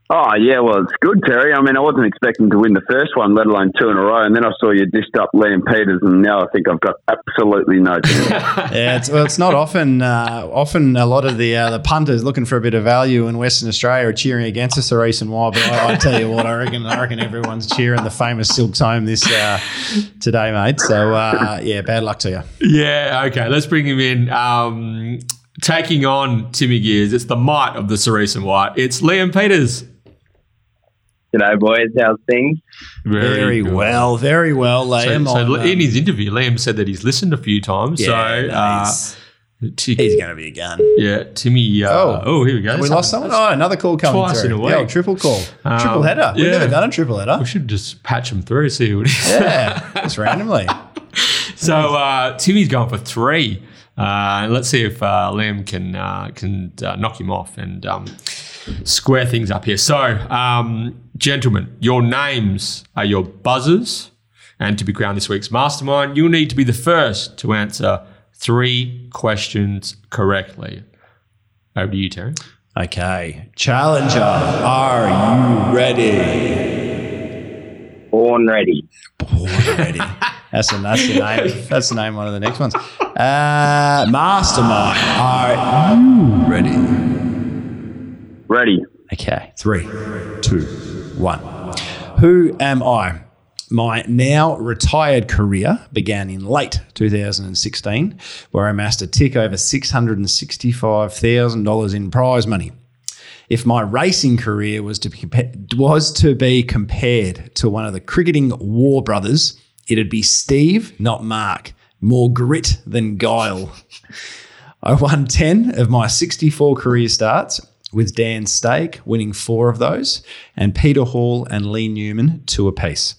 Oh, yeah, well, it's good, Terry. I mean, I wasn't expecting to win the first one, let alone two in a row, and then I saw you dished up Liam Peters, and now I think I've got absolutely no chance. Yeah, it's not often. Often a lot of the punters looking for a bit of value in Western Australia are cheering against us, Cerise and Wild, but I tell you what, I reckon everyone's cheering the famous Silks home this today, mate. So, yeah, bad luck to you. Yeah, okay, let's bring him in. Taking on Timmy Gears, it's the might of the Cerise and White. It's Liam Peters. G'day, boys. How's things? Very well, Liam. So in his interview, Liam said that he's listened a few times. He's going to be a gun. Yeah, Timmy. Here we go. Have we lost someone? Oh, another call coming twice through. In a week. Yeah, triple call. Triple header. Yeah. We've never done a triple header. We should just patch them through, see what it is. Yeah, just randomly. So Timmy's going for three. Let's see if Liam can knock him off and square things up here. So, gentlemen, your names are your buzzers. And to be crowned this week's mastermind, you'll need to be the first to answer 3 questions correctly. Over to you, Terry. Okay. Challenger, are you ready? Born ready. That's the name of one of the next ones. Mastermind, are you ready? Ready. Okay. 3, 2, 1. Who am I? My now retired career began in late 2016, where I amassed a tick over $665,000 in prize money. If my racing career was to be compared to one of the cricketing War brothers, it'd be Steve, not Mark. More grit than guile. I won 10 of my 64 career starts, with Dan Stake winning 4 of those, and Peter Hall and Lee Newman 2 apiece.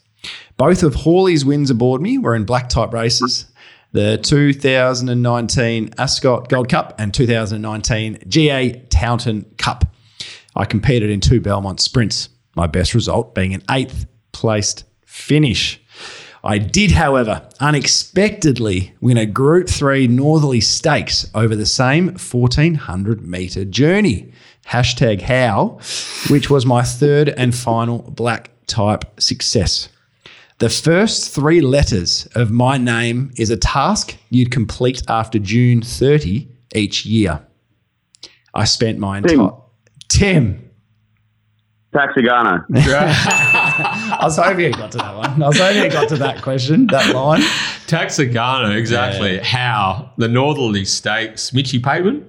Both of Hawley's wins aboard me were in black type races, the 2019 Ascot Gold Cup and 2019 GA Taunton Cup. I competed in 2 Belmont sprints, my best result being an 8th placed finish. I did, however, unexpectedly win a Group 3 Northerly Stakes over the same 1,400-metre journey, #how, which was my third and final black type success. The first 3 letters of my name is a task you'd complete after June 30 each year. I spent my entire... Tim. Taxigana. I was hoping you got to that one. I was hoping you got to that question, that line. Taxigana, exactly. Yeah. How? The Northerly Stakes. Mitchie Pateman.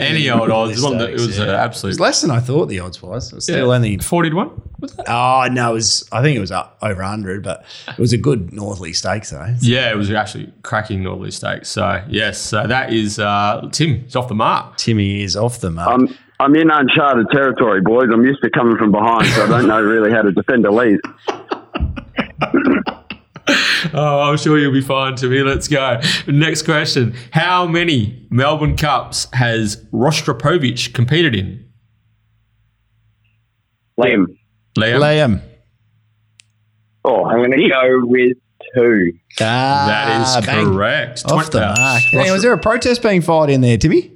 Any old odds. It was an absolute. It was less than I thought the odds was. It was still only 40 to 1. Was that? Oh, no. I think it was up over 100, but it was a good Northerly Stakes, though. So. Yeah, it was actually cracking Northerly Stakes. So, yes, so that is Tim. He's off the mark. Timmy is off the mark. I'm in uncharted territory, boys. I'm used to coming from behind, so I don't know really how to defend a lead. I'm sure you'll be fine, Timmy. Let's go. Next question. How many Melbourne Cups has Rostropovich competed in? Liam. Oh, I'm going to go with 2. That is correct. Off the mark. Hey, was there a protest being fired in there, Timmy?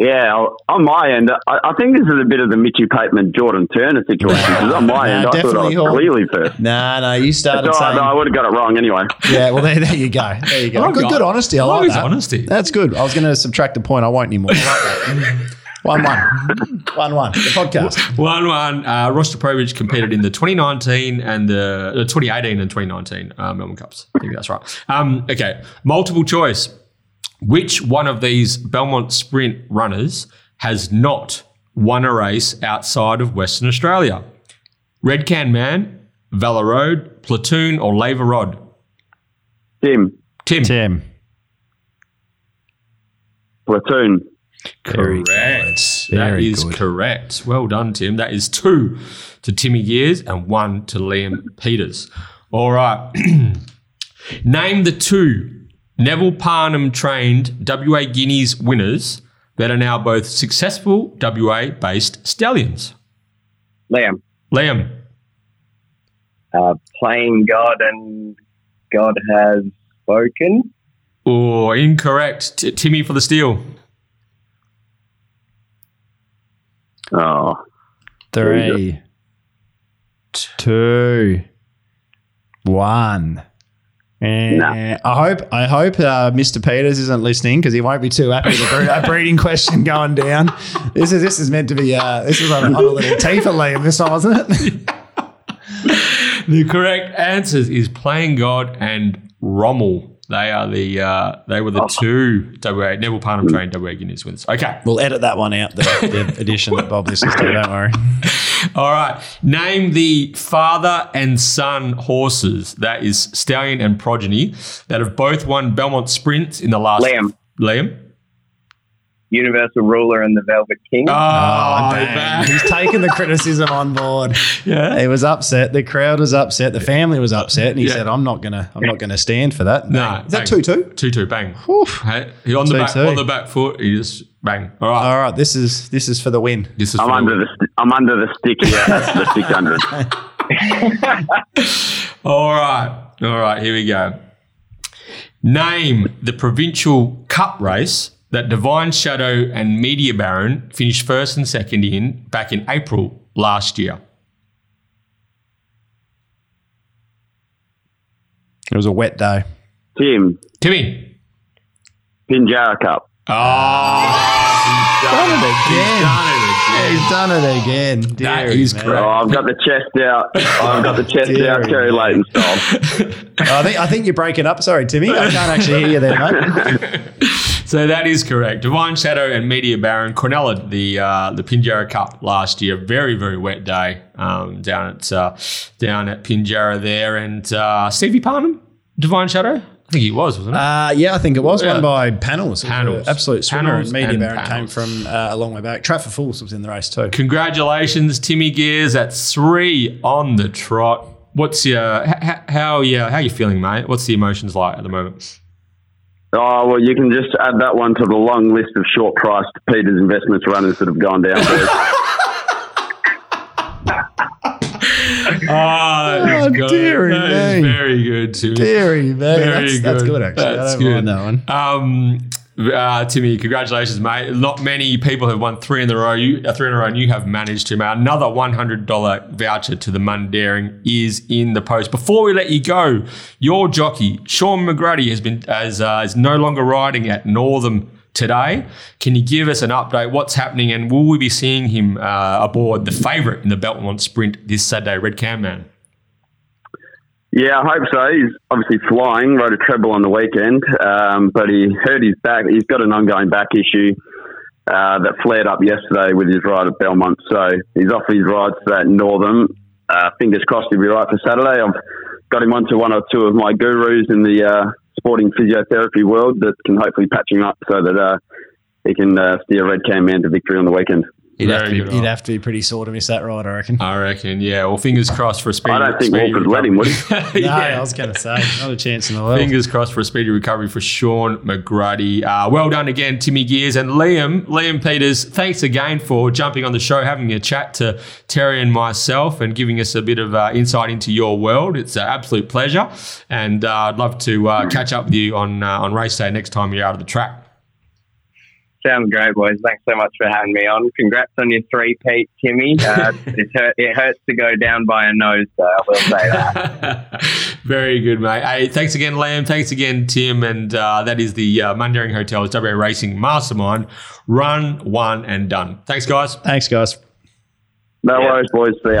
Yeah, on my end, I think this is a bit of the Mitchie Pateman, Jordan Turner situation. Because on my end, I thought I was clearly first. No, you started saying... No, I would have got it wrong anyway. Yeah, well, there you go. Oh, good honesty. I like that. Honesty. That's good. I was going to subtract a point. I won't anymore. 1-1. The podcast. 1-1. Rostropovich competed in the 2019 and the 2018 and 2019 Melbourne Cups. I think that's right. Okay, multiple choice. Which one of these Belmont sprint runners has not won a race outside of Western Australia? Red Can Man, Valla Road, Platoon or Laver Rod? Tim. Platoon. Correct. That is correct. Well done, Tim. That is 2 to Timmy Gears and 1 to Liam Peters. All right. Name the 2 Neville Parnham-trained WA Guineas winners that are now both successful WA-based stallions. Liam. Playing God and God Has Spoken. Oh, incorrect. Timmy for the steal. Oh. 3, 2, 1. No. I hope Mr. Peters isn't listening because he won't be too happy with a breeding question going down. This is meant to be this is on a little tea for Liam this time, wasn't it? The correct answers is Playing God and Rommel. They are they were the 2 WA Neville Parnham trained WA Guineas winners. Okay, we'll edit that one out the edition that Bob listens to. Don't worry. All right. Name the father and son horses. That is Stallion and Progeny that have both won Belmont Sprints in the last. Liam. Universal Ruler and the Velvet King. Oh dang. He's taking the criticism on board. Yeah. He was upset. The crowd was upset. The family was upset. And he said, I'm not gonna stand for that. No. Is that 2-2? 2-2, bang. Hey, on the back foot, he just bang. All right. All right. This is for the win. I'm under the stick here. That's the 600. All right, here we go. Name the provincial cup race that Divine Shadow and Media Baron finished first and second in back in April last year. It was a wet day. Timmy. Pinjarra Cup. Oh, he's done it again. That is correct. Oh, I've got the chest out. Terry Leighton style. I think you're breaking up. Sorry, Timmy. I can't actually hear you there, mate. So that is correct. Divine Shadow and Media Baron Cornella, the Pinjarra Cup last year. Very, very wet day down at Pinjarra there. And Stevie Parnham, Divine Shadow, I think he was, wasn't it? Yeah, I think it was. Won by panels. Absolute swimmer. Panels and Media Baron panels. Came from a long way back. Trap for Fools was in the race too. Congratulations, Timmy Gears. That's 3 on the trot. What's your how are you feeling, mate? What's the emotions like at the moment? Oh, well, you can just add that one to the long list of short-priced Peters Investments runners that have gone down there. That is very good, Timmy. Deary, man. That's good, actually. That's I don't mind that one. Timmy, congratulations, mate. Not many people have won 3 in a row. And you have managed to, mate. Another $100 voucher to the Mundaring is in the post. Before we let you go, your jockey, Sean McGrady, is no longer riding at Northern today. Can you give us an update? What's happening, and will we be seeing him aboard the favourite in the Belmont Sprint this Saturday, Red Can Man? Yeah, I hope so. He's obviously flying, rode a treble on the weekend, but he hurt his back. He's got an ongoing back issue that flared up yesterday with his ride at Belmont. So he's off his rides to that Northern. Fingers crossed he'll be right for Saturday. I've got him onto one or two of my gurus in the sporting physiotherapy world that can hopefully patch him up so that he can steer Red Can Man to victory on the weekend. He'd have to be pretty sore to miss that ride, I reckon. Yeah. Well, fingers crossed for a speedy recovery. I don't think Wolf would let him, would he? No, I was going to say, not a chance in the world. Fingers crossed for a speedy recovery for Sean McGrady. Well done again, Timmy Gears. And Liam Peters, thanks again for jumping on the show, having a chat to Terry and myself and giving us a bit of insight into your world. It's an absolute pleasure. And I'd love to catch up with you on race day next time you're out of the track. Sounds great, boys. Thanks so much for having me on. Congrats on your 3-peat, Timmy. It hurts to go down by a nose, though, I will say that. Very good, mate. Hey, thanks again, Liam. Thanks again, Tim. And that is the Mundaring Hotel's WA Racing Mastermind. Run, one, and done. Thanks, guys. No worries, boys. See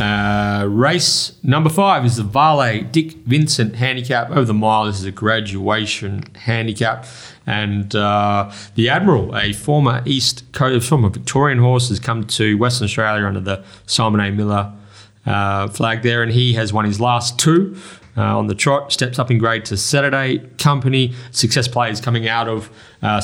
ya. Race number 5 is the Vale Dick Vincent handicap over the mile. This is a graduation handicap. And the Admiral, a former East Coast, former Victorian horse, has come to Western Australia under the Simon A. Miller flag there, and he has won his last 2 on the trot. Steps up in grade to Saturday Company. Success Play is coming out of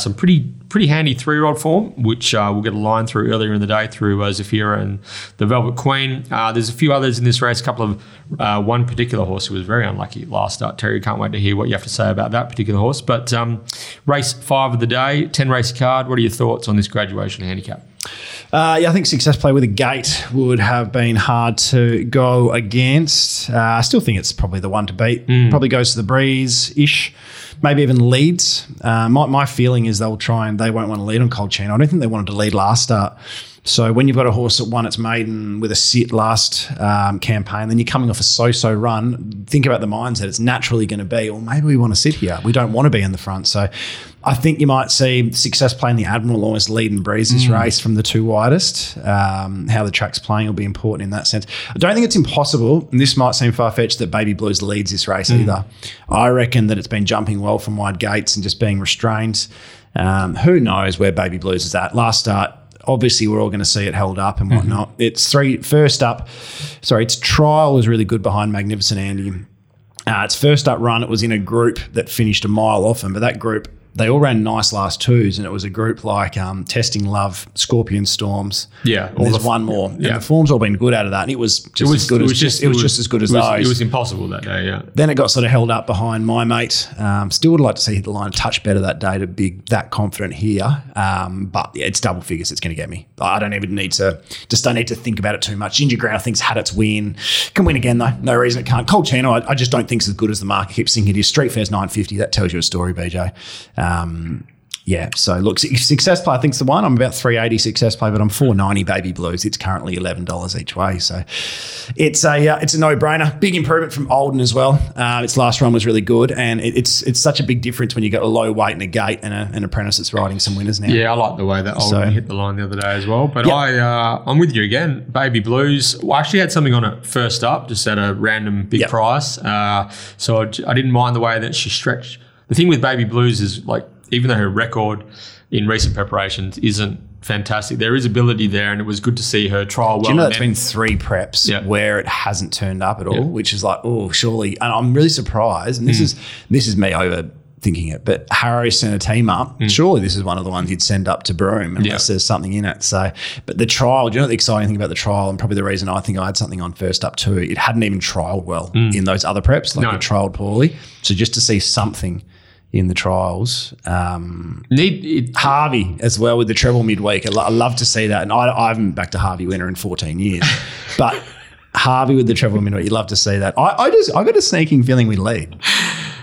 some pretty handy 3-year-old form, which we'll get a line through earlier in the day through Zafira and the Velvet Queen. There's a few others in this race, a couple of one particular horse who was very unlucky last start. Terry, can't wait to hear what you have to say about that particular horse. But race 5 of the day, 10 race card. What are your thoughts on this graduation handicap? Yeah, I think Success Play with a gate would have been hard to go against. I still think it's probably the one to beat. Probably goes to the breeze-ish, maybe even leads. My feeling is they'll try and they won't want to lead on Cold Chain. I don't think they wanted to lead last start. So when you've got a horse that won its maiden with a sit last campaign, then you're coming off a so-so run, think about the mindset it's naturally going to be, or maybe we want to sit here. We don't want to be in the front. So I think you might see Success playing the Admiral almost lead and breeze this race from the 2 widest. How the track's playing will be important in that sense. I don't think it's impossible, and this might seem far-fetched, that Baby Blues leads this race either. I reckon that it's been jumping well from wide gates and just being restrained. Who knows where Baby Blues is at. Last start, obviously we're all going to see it held up and whatnot. Mm-hmm. Its trial was really good behind Magnificent Andy. Its first up run, it was in a group that finished a mile off him, but that group, they all ran nice last twos, and it was a group like Testing Love, Scorpion Storms. Yeah. And there's one more. Yeah. And the form's all been good out of that, and it was just as good as those. It was impossible that day, yeah. Then it got sort of held up behind My Mate. Still would like to see hit the line a touch better that day to be that confident here, but yeah, it's double figures. It's going to get me. I don't even need to – just don't need to think about it too much. Ginger Ground, I think, had its win. Can win again, though. No reason it can't. Cold Channel, I just don't think it's as good as the market keeps thinking it is. Street Fair's 950. That tells you a story, BJ. Yeah, so look, Success Play I think's the one. I'm about 380 Success Play, but I'm 490 Baby Blues. It's currently $11 each way, so it's a no-brainer. Big improvement from Olden as well. Its last run was really good, and it's such a big difference when you got a low weight and a gate and an apprentice that's riding some winners now. Yeah, I like the way that Olden hit the line the other day as well. But yep. I'm with you again. Baby Blues. Well, I actually had something on it first up, just at a random big price. So I didn't mind the way that she stretched. The thing with Baby Blues is, like, even though her record in recent preparations isn't fantastic, there is ability there, and it was good to see her trial well. Do you know it's been three preps where it hasn't turned up at all, which is like, oh, surely. And I'm really surprised, and this is me overthinking it, but Harrow sent a team up. Surely this is one of the ones he'd send up to Broome unless there's something in it. So, but the trial, do you know the exciting thing about the trial, and probably the reason I think I had something on first up too, it hadn't even trialed well in those other preps, like it trialed poorly. So just to see something in the trials. Harvey as well with the treble midweek. I love to see that. And I haven't been back to Harvey winner in 14 years. But Harvey with the treble midweek, you love to see that. I got a sneaking feeling we lead.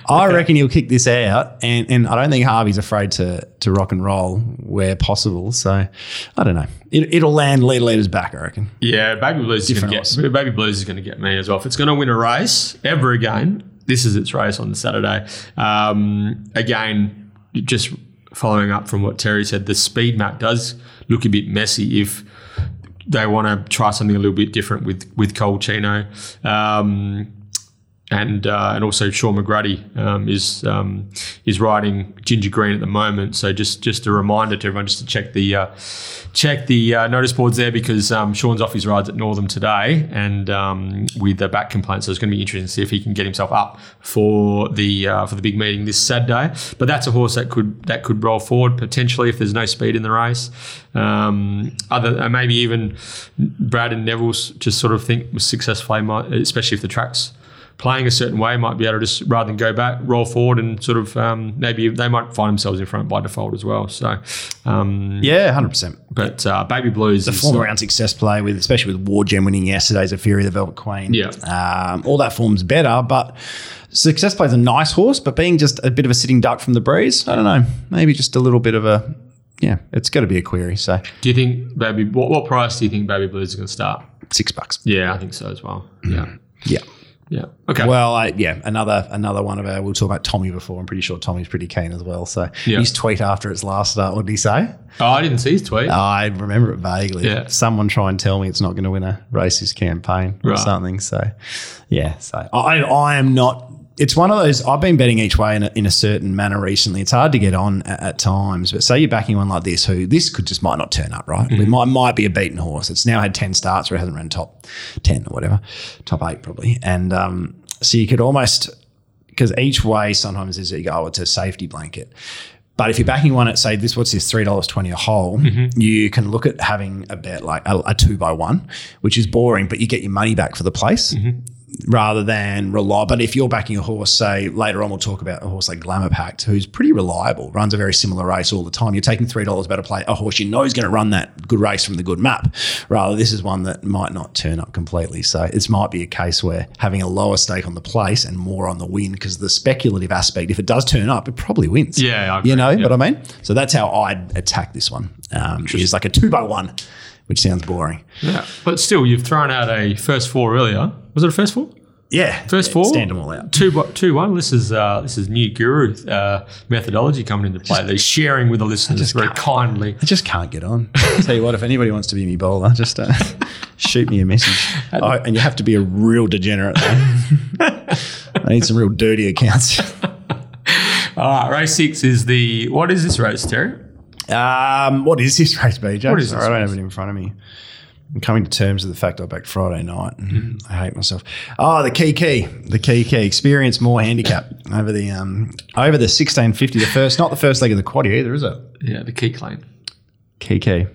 I reckon he'll kick this out, and I don't think Harvey's afraid to rock and roll where possible. So, I don't know. It'll land leaders back, I reckon. Yeah, Baby Blues is going to get me as well. If it's going to win a race ever again, this is its race on the Saturday. Again, just following up from what Terry said, the speed map does look a bit messy if they want to try something a little bit different with Colchino. And also Sean McGrady is riding Ginger Green at the moment. So just a reminder to everyone just to check the notice boards there, because Sean's off his rides at Northern today and with the back complaint. So it's going to be interesting to see if he can get himself up for the big meeting this Saturday. But that's a horse that could roll forward potentially if there's no speed in the race. Maybe even Brad and Neville's just sort of think with Success Play, especially if the track's playing a certain way, might be able to just, rather than go back, roll forward and sort of maybe they might find themselves in front by default as well. So, 100%. But Baby Blues, the form around Success Play, with especially with War Gem winning yesterday's Afiri, the Velvet Queen. Yeah, all that form's better, but Success Play's a nice horse, but being just a bit of a sitting duck from the breeze, I don't know, maybe just a little bit of a it's got to be a query. So, do you think what price do you think Baby Blues is going to start? $6. Yeah, I think so as well. Mm. Yeah. Yeah. Okay. Well, another one of our. We'll talk about Tommy before. I'm pretty sure Tommy's pretty keen as well. So his tweet after its last start, what did he say? Oh, I didn't see his tweet. I remember it vaguely. Yeah. Someone try and tell me it's not going to win a race this campaign or something. So, yeah. So I am not. It's one of those. I've been betting each way in a certain manner recently. It's hard to get on at times. But say you're backing one like this, who this could just might not turn up right. Mm-hmm. It might be a beaten horse. It's now had 10 starts where it hasn't run top 10 or whatever, top 8 probably. And so you could almost, because each way sometimes is you go, it's a safety blanket. But if you're backing one at, say, this, what's this, $3.20 a hole, you can look at having a bet like a 2x1, which is boring, but you get your money back for the place. Mm-hmm. Rather than rely, but if you're backing a horse, say later on we'll talk about a horse like Glamour Pact, who's pretty reliable, runs a very similar race all the time. You're taking $3 better play a horse you know is going to run that good race from the good map. Rather, this is one that might not turn up completely. So this might be a case where having a lower stake on the place and more on the win, because the speculative aspect, if it does turn up, it probably wins. Yeah, I agree. You know what I mean? So that's how I'd attack this one. It's like a 2x1. Which sounds boring. Yeah, but still, you've thrown out a first four earlier. Was it a first four? Yeah, four. Stand them all out. 2-1. This is new guru methodology coming into play. They're sharing with the listeners very kindly. I just can't get on. I'll tell you what, if anybody wants to be me bowler, just shoot me a message. And you have to be a real degenerate. I need some real dirty accounts. All right, race 6 is the. What is this race, Terry? What is this race, BJ? What is this? Sorry, I don't have it in front of me. I'm coming to terms with the fact I backed Friday night. Mm-hmm. I hate myself. Oh, the key. Experience more handicap over the 1650. The first, not the first leg of the quad either, is it? Yeah, the key claim. The key.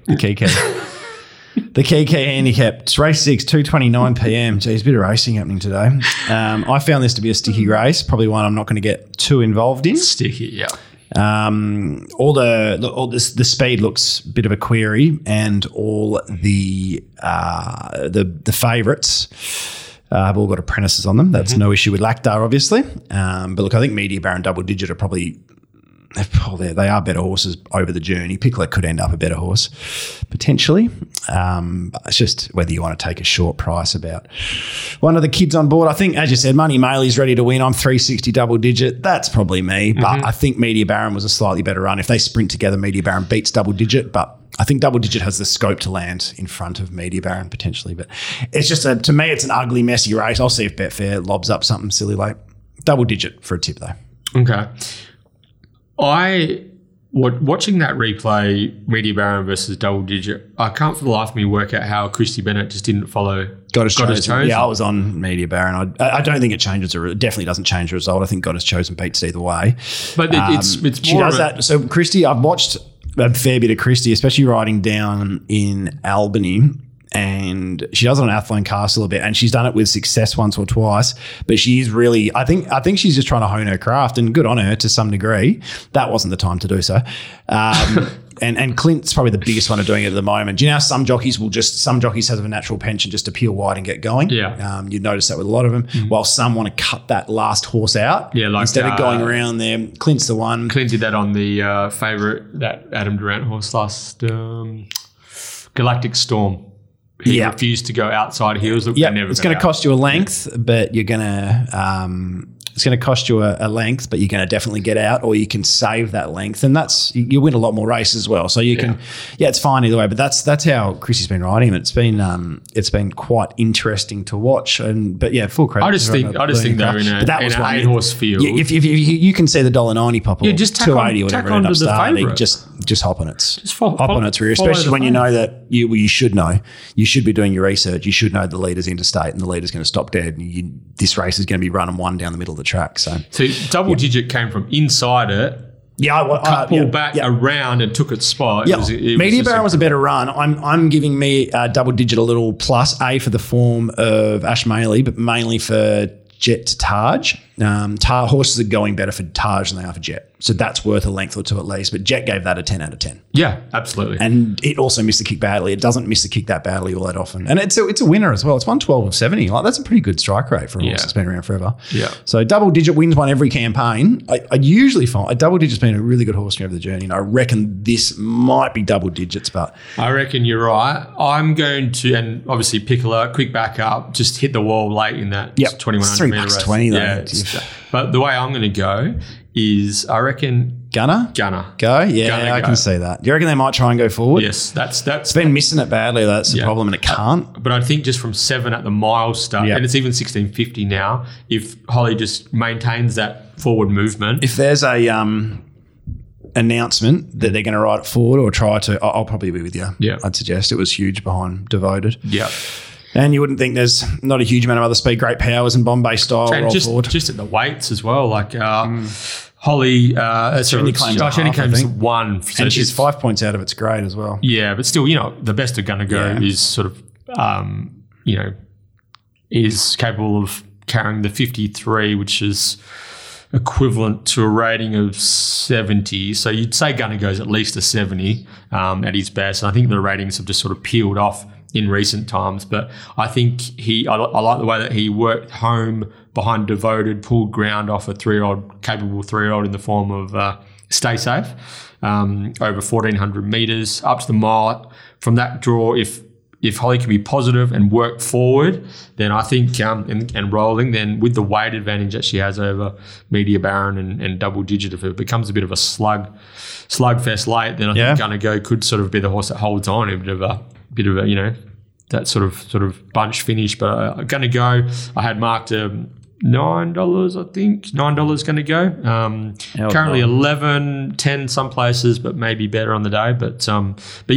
The KK handicap. It's race 6, 2:29 p.m. Geez, a bit of racing happening today. I found this to be a sticky race, probably one I'm not going to get too involved in. Sticky, yeah. All the speed looks a bit of a query, and all the favourites have all got apprentices on them. That's no issue with Lactar, obviously. But look, I think Media Baron Double Digit are probably. They are better horses over the journey. Piccolo could end up a better horse, potentially. But it's just whether you want to take a short price about one of the kids on board. I think, as you said, Money Maley's ready to win. I'm 360 Double Digit. That's probably me. But I think Media Baron was a slightly better run. If they sprint together, Media Baron beats Double Digit. But I think Double Digit has the scope to land in front of Media Baron, potentially. But it's just, to me, it's an ugly, messy race. I'll see if Betfair lobs up something silly late. Double Digit for a tip, though. Okay. Watching that replay, Media Baron versus Double Digit, I can't for the life of me work out how Christy Bennett just didn't follow Got Us Chosen. Yeah, I was on Media Baron. I don't think it changes. It definitely doesn't change the result. I think Got Us Chosen beats either way. But it's more she does that. So Christy, I've watched a fair bit of Christy, especially riding down in Albany. And she does it on Athlone Castle a bit, and she's done it with success once or twice. But she is really, I think she's just trying to hone her craft, and good on her to some degree. That wasn't the time to do so. And Clint's probably the biggest one of doing it at the moment. Do you know how some jockeys have a natural penchant just to peel wide and get going? Yeah. You'd notice that with a lot of them. Mm-hmm. While some want to cut that last horse out, instead of going around there. Clint's the one. Clint did that on the favourite, that Adam Durant horse last Galactic Storm. He refused to go outside heels. It's going to cost you a length, but you're going to it's going to cost you a length, but you're going to definitely get out, or you can save that length, and that's you win a lot more races as well. So you can, it's fine either way. But that's how Chrissy's been riding him. It's been quite interesting to watch. But full credit. I just think they're in an 8-horse field. Yeah, if you can see the $1.90 pop or $2.80 or whatever it ends up starting, just hop on its rear, especially when you know that you should know. You should be doing your research. You should know the leader's interstate and the leader's going to stop dead. And this race is going to be run and won down the middle of the track. So Double Digit came from inside it. Yeah, I pulled back around and took its spot. Yeah. Media Baron was a better run. I'm giving me Double Digit a little plus A for the form of Ash Maley, but mainly for Jet to Taj. Horses are going better for Taj than they are for Jet. So that's worth a length or two at least. But Jet gave that a 10 out of 10. Yeah, absolutely. And it also missed the kick badly. It doesn't miss the kick that badly all that often. And it's a winner as well. It's 112 of 70. Like, that's a pretty good strike rate for a horse that's been around forever. Yeah. So Double Digit wins one every campaign. I usually find Double Digit's been a really good horse over the journey. And I reckon this might be Double Digits, but I reckon you're right. I'm going to, and obviously Piccolo, quick back up, just hit the wall late in that 2100 meter race. $3.20 though. Yeah. But the way I'm going to go is I reckon Gunner. Go? Yeah, Gunner I can see that. Do you reckon they might try and go forward? Yes, that's it's been missing it badly. That's the problem, and it can't. But I think just from 7 at the mile start, and it's even 1650 now, if Holly just maintains that forward movement. If there's a announcement that they're going to ride it forward or try to, I'll probably be with you. Yeah. I'd suggest it was huge behind Devoted. Yeah. And you wouldn't think there's not a huge amount of other speed. Great Powers and Bombay Style roll forward. Just at the weights as well. Like Holly, she only claims one. So and she's 5 points out of its grade as well. Yeah, but still, the best are going to go is sort of, is capable of carrying the 53, which is equivalent to a rating of 70. So you'd say Gunner goes at least a 70 at his best. And I think the ratings have just sort of peeled off in recent times, but I think I like the way that he worked home behind Devoted, pulled ground off a capable three-year-old in the form of Stay Safe over 1,400 metres up to the mile. From that draw, if Holly can be positive and work forward, then I think and rolling, then with the weight advantage that she has over Media Baron and Double Digit, if it becomes a bit of a slugfest late, then I think Gunner Go could sort of be the horse that holds on a bit of a. That sort of bunch finish, but I'm going to go. I had marked $9, I think. $9 going to go. Currently 11, 10 some places, but maybe better on the day. But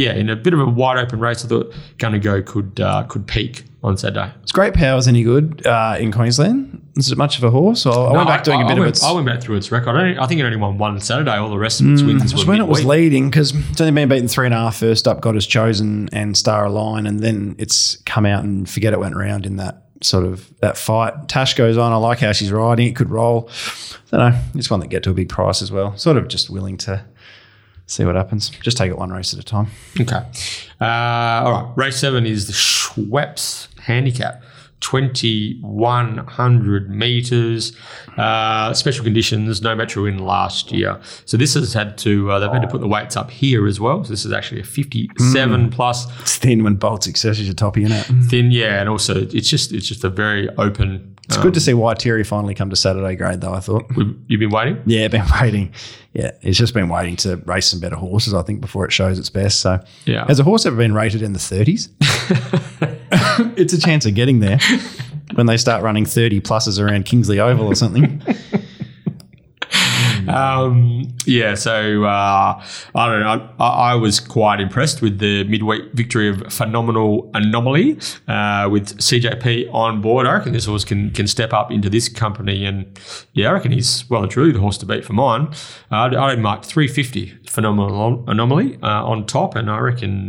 yeah, in a bit of a wide open race, I thought going to go could peak on Saturday. Is Great Power's any good in Queensland? Is it much of a horse? Or no, I went back doing a bit of its... I went back through its record. I think it only won one Saturday. All the rest of its wins were when it was leading, because it's only been beaten 3.5 first up, got Us Chosen and Star Align, and then it's come out and Forget It went round in that sort of that fight. Tash goes on. I like how she's riding. It could roll. I don't know. It's one that get to a big price as well. Sort of just willing to see what happens. Just take it one race at a time. Okay. All right. Race 7 is the Schweppes Handicap. 2,100 metres, special conditions, no metro in last year. So this has had to, they've had to put the weights up here as well. So this is actually a 57 plus. It's thin when Bolt's accessories are toppy, isn't it? Thin, yeah. And also it's just a very open. It's good to see why Terry finally come to Saturday grade though, I thought. You've been waiting? Yeah, been waiting. Yeah, it's just been waiting to race some better horses, I think, before it shows its best. So yeah. Has a horse ever been rated in the 30s? It's a chance of getting there when they start running 30 pluses around Kingsley Oval or something. I don't know. I was quite impressed with the midweek victory of Phenomenal Anomaly with CJP on board. I reckon this horse can step up into this company, and yeah, I reckon he's well and truly the horse to beat for mine. I'd mark 350 Phenomenal Anomaly on top, and I reckon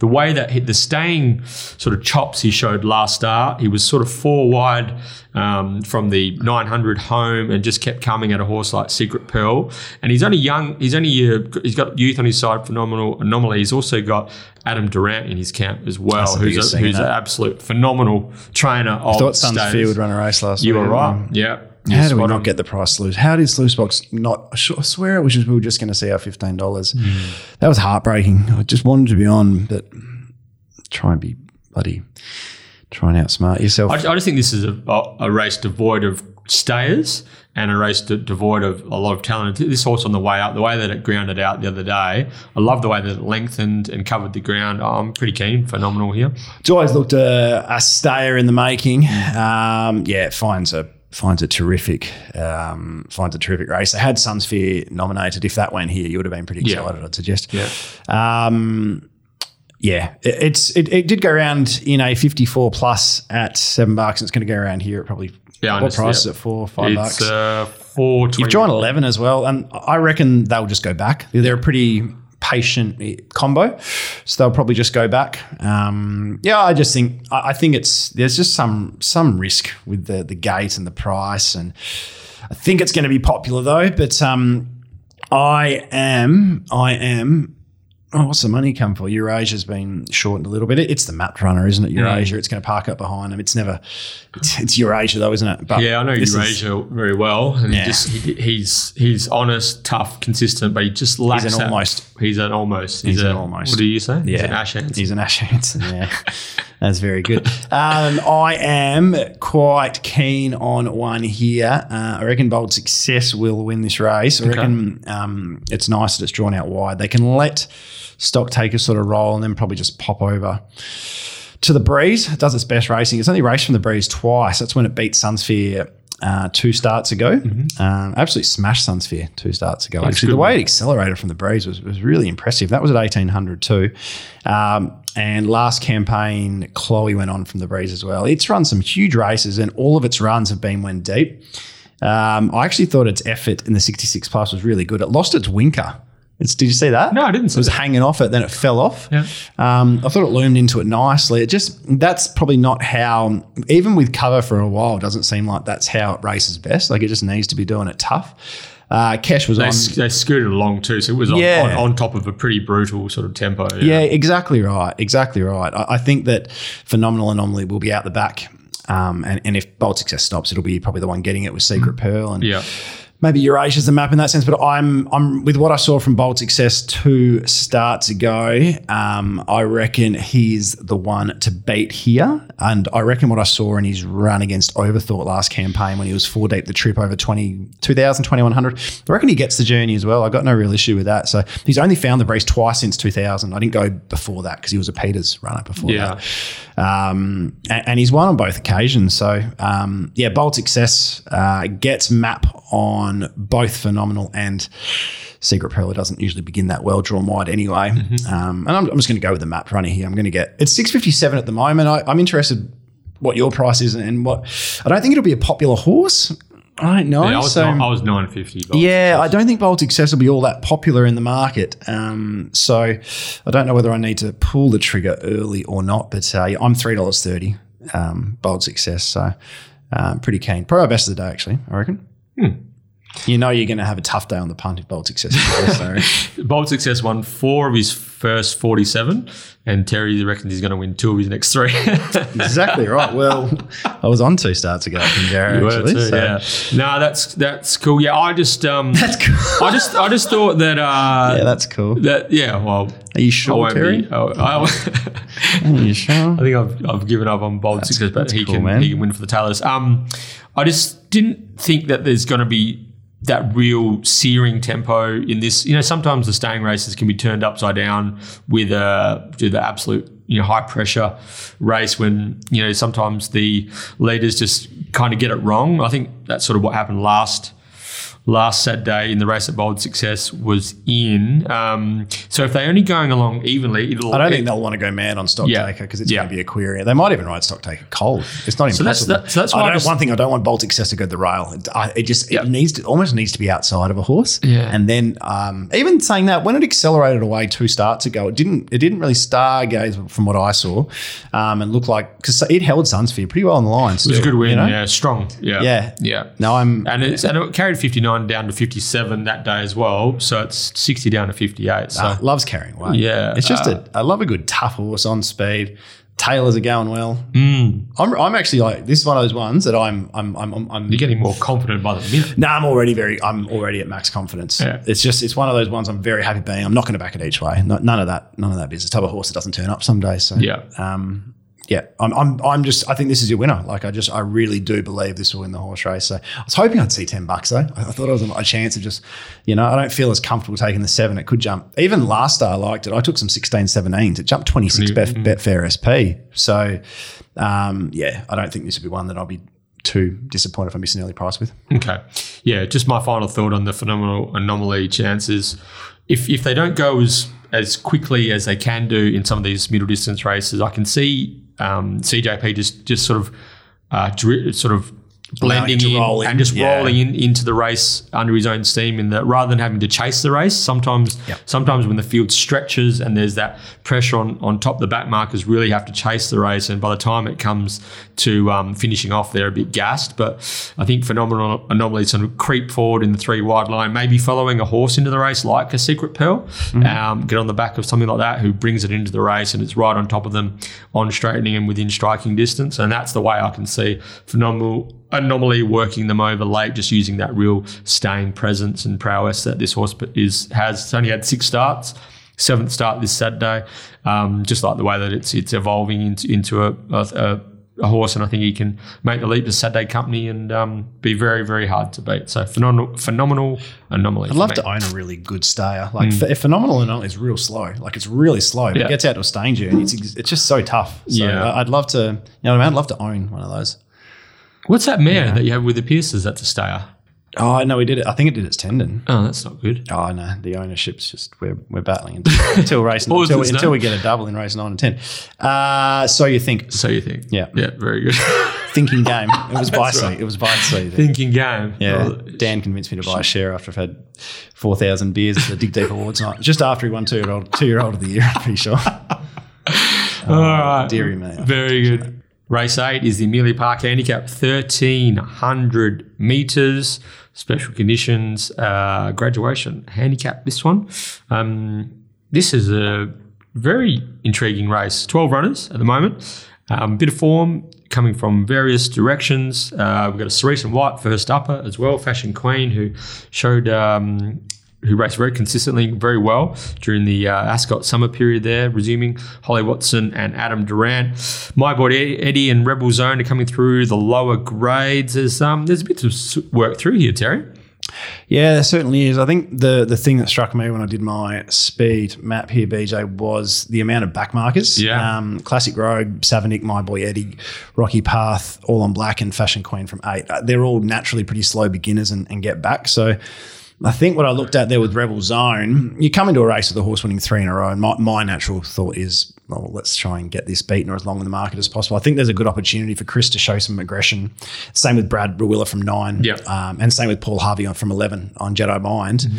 the way that the staying sort of chops he showed last start, he was sort of four wide from the 900 home and just kept coming at a horse like Secret Pearl, and he's only young. He's got youth on his side. Phenomenal Anomaly. He's also got Adam Durant in his camp as well, who's an absolute phenomenal trainer. I thought Sunsfield would run a race last year. You were right. Yeah. How do we not get the price sluice? How did Sluicebox not? I swear it was just, we were just going to see our $15. That was heartbreaking. I just wanted to be on, but try and outsmart yourself. I just think this is a race devoid of stayers and a race devoid of a lot of talent. This horse on the way up, the way that it grounded out the other day, I love the way that it lengthened and covered the ground. I'm pretty keen. Phenomenal here. It's always looked a stayer in the making. It finds a terrific race. They had Sunsphere nominated. If that went here, you would have been pretty excited, I'd suggest. Yeah. It did go around in a 54 plus at $7, and it's going to go around here at probably what price at $4 or $5. It's $4.20. You've joined 11 as well, and I reckon they'll just go back. They're a pretty patient combo, so they'll probably just go back. I think it's there's just some risk with the gate and the price, and I think it's going to be popular though. But I am. Oh, what's the money come for? Eurasia's been shortened a little bit. It's the map runner, isn't it, Eurasia? Yeah. It's going to park up behind him. It's Eurasia though, isn't it? But yeah, I know Eurasia very well. And yeah. He's honest, tough, consistent, but he just lacks that. He's an almost. What do you say? Yeah. He's an Ash Hansen, yeah. That's very good. I am quite keen on one here. I reckon Bold Success will win this race. I reckon it's nice that it's drawn out wide. They can let stock takers sort of roll and then probably just pop over to the breeze. It does its best racing. It's only raced from the breeze twice. That's when it beat Sunsphere 2 starts ago. Absolutely smashed Sunsphere 2 starts ago. That's actually, the way it accelerated from the breeze was really impressive. That was at 1800 too. And last campaign, Chloe went on from the breeze as well. It's run some huge races, and all of its runs have been when deep. I actually thought its effort in the 66 plus was really good. It lost its winker. Did you see that? No, I didn't see that. It was hanging off it, then it fell off. Yeah. I thought it loomed into it nicely. That's probably not how, even with cover for a while, it doesn't seem like that's how it races best. Like, it just needs to be doing it tough. Kesh was on. They scooted along too, so it was on top of a pretty brutal sort of tempo. Yeah, exactly right. I think that Phenomenal Anomaly will be out the back. And if Bold Success stops, it'll be probably the one getting it with Secret Pearl. And maybe Eurasia's the map in that sense, but I'm with what I saw from Bolt's success 2 starts ago, I reckon he's the one to beat here. And I reckon what I saw in his run against Overthought last campaign when he was 4 deep the trip over 2,000, 2,100, I reckon he gets the journey as well. I got no real issue with that. So he's only found the brace twice since 2,000. I didn't go before that because he was a Peters runner before that. And he's won on both occasions. So, yeah, Bolt's success gets map on both Phenomenal and Secret Perler. Doesn't usually begin that well drawn wide anyway. Mm-hmm. And I'm just going to go with the map runner here. I'm going to get – it's 657 at the moment. I'm interested what your price is and what – I don't think it'll be a popular horse. I don't know. Yeah, I was 950. Yeah, I don't think Bold Success will be all that popular in the market. So I don't know whether I need to pull the trigger early or not, but I'm $3.30 Bold Success. So I'm pretty keen. Probably our best of the day, actually, I reckon. Hmm. You know you're going to have a tough day on the punt if Bold Success is there, so. Bold Success won 4 of his first 47, and Terry reckons he's going to win 2 of his next 3. Exactly right. Well, I was on 2 starts ago from Jared, actually. Too, so. Yeah. No, that's cool. Yeah, I just that's cool. I just thought that yeah, that's cool. That yeah. Well, are you sure, Terry? Are you sure? I think I've given up on Bold Success, but he cool, can man. He can win for the Tailors. I just didn't think that there's going to be that real searing tempo in this. You know, sometimes the staying races can be turned upside down with the absolute, high pressure race when, sometimes the leaders just kind of get it wrong. I think that's sort of what happened last Saturday in the race that Bold Success was in. So if they're only going along evenly, I don't think they'll want to go mad on Stocktaker because it's going to be a query. They might even ride Stocktaker cold. It's not impossible. So that's why one thing I don't want Bold Success to go to the rail. It almost needs to be outside of a horse. Yeah. And then even saying that, when it accelerated away 2 starts ago, it didn't really stargaze from what I saw, and looked like, because it held Sunsphere pretty well on the line. Still, it was a good win. Yeah, strong. Yeah. No, it carried 59. Down to 57 that day as well, so it's 60 down to 58. So loves carrying weight. Yeah, it's just I love a good tough horse on speed. Tailors are going well. Mm. I'm actually like, this is one of those ones that I'm. You're getting more confident by the minute. No, I'm already at max confidence. Yeah. It's one of those ones I'm very happy being. I'm not going to back it each way. None of that business. Type of horse that doesn't turn up some days. So yeah. Yeah, I'm just, I think this is your winner. Like I really do believe this will win the horse race. So I was hoping I'd see $10 though. I thought it was a chance of just, I don't feel as comfortable taking the 7. It could jump. Even last star I liked it. I took some 16, 17s. It jumped 26 Betfair SP. So I don't think this would be one that I'll be too disappointed if I miss an early price with. Okay. Yeah, just my final thought on the Phenomenal Anomaly chances. If they don't go as quickly as they can do in some of these middle distance races, I can see CJP just sort of blending in and just rolling into the race under his own steam, in that rather than having to chase the race. Sometimes when the field stretches and there's that pressure on top, the back markers really have to chase the race, and by the time it comes to finishing off, they're a bit gassed. But I think Phenomenal Anomalies sort of creep forward in the 3 wide line, maybe following a horse into the race like a Secret Pearl, get on the back of something like that who brings it into the race, and it's right on top of them on straightening and within striking distance. And that's the way I can see Phenomenal Anomaly working them over late, just using that real staying presence and prowess that this horse has. It's only had 6 starts, 7th start this Saturday. Just like the way that it's evolving into a horse, and I think he can make the leap to Saturday Company and be very, very hard to beat. So Phenomenal Anomaly. I'd love to own a really good stayer. Like Phenomenal Anomaly is real slow. Like it's really slow. But it gets out to a staying journey. It's just so tough. So I'd love to. I'd love to own one of those. What's that mare that you have with the Pierces that's a stayer? Oh, no, we did it. I think it did its tendon. Oh, that's not good. Oh, no, the ownership's just, we're battling until race until we get a double in race 9 and 10. So you think. Yeah. Yeah, very good. Thinking game. It was by sea. Right. It was by sea. Thinking game. Yeah. Well, Dan convinced me to buy a share after I've had 4,000 beers at the Dig Deep Awards night, just after he won two-year-old of the year, I'm pretty sure. All right. Deary mate. Very good. That. Race 8 is the Amelia Park Handicap, 1,300 metres, special conditions, graduation handicap, this one. This is a very intriguing race. 12 runners at the moment. Bit of form coming from various directions. We've got a Cerise White first upper as well, Fashion Queen, who showed who raced very consistently, very well during the Ascot summer period there, resuming Holly Watson and Adam Durant. My Boy Eddie and Rebel Zone are coming through the lower grades. There's a bit of work through here, Terry. Yeah, there certainly is. I think the thing that struck me when I did my speed map here, BJ, was the amount of backmarkers. Yeah. Classic Rogue, Savinick, My Boy Eddie, Rocky Path, All on Black, and Fashion Queen from 8. They're all naturally pretty slow beginners and get back. So I think what I looked at there with Rebel Zone, you come into a race with the horse winning 3 in a row, and my natural thought is, well, let's try and get this beaten or as long in the market as possible. I think there's a good opportunity for Chris to show some aggression. Same with Brad Ruilla from 9, yep. And same with Paul Harvey from 11 on Jedi Mind. Mm-hmm.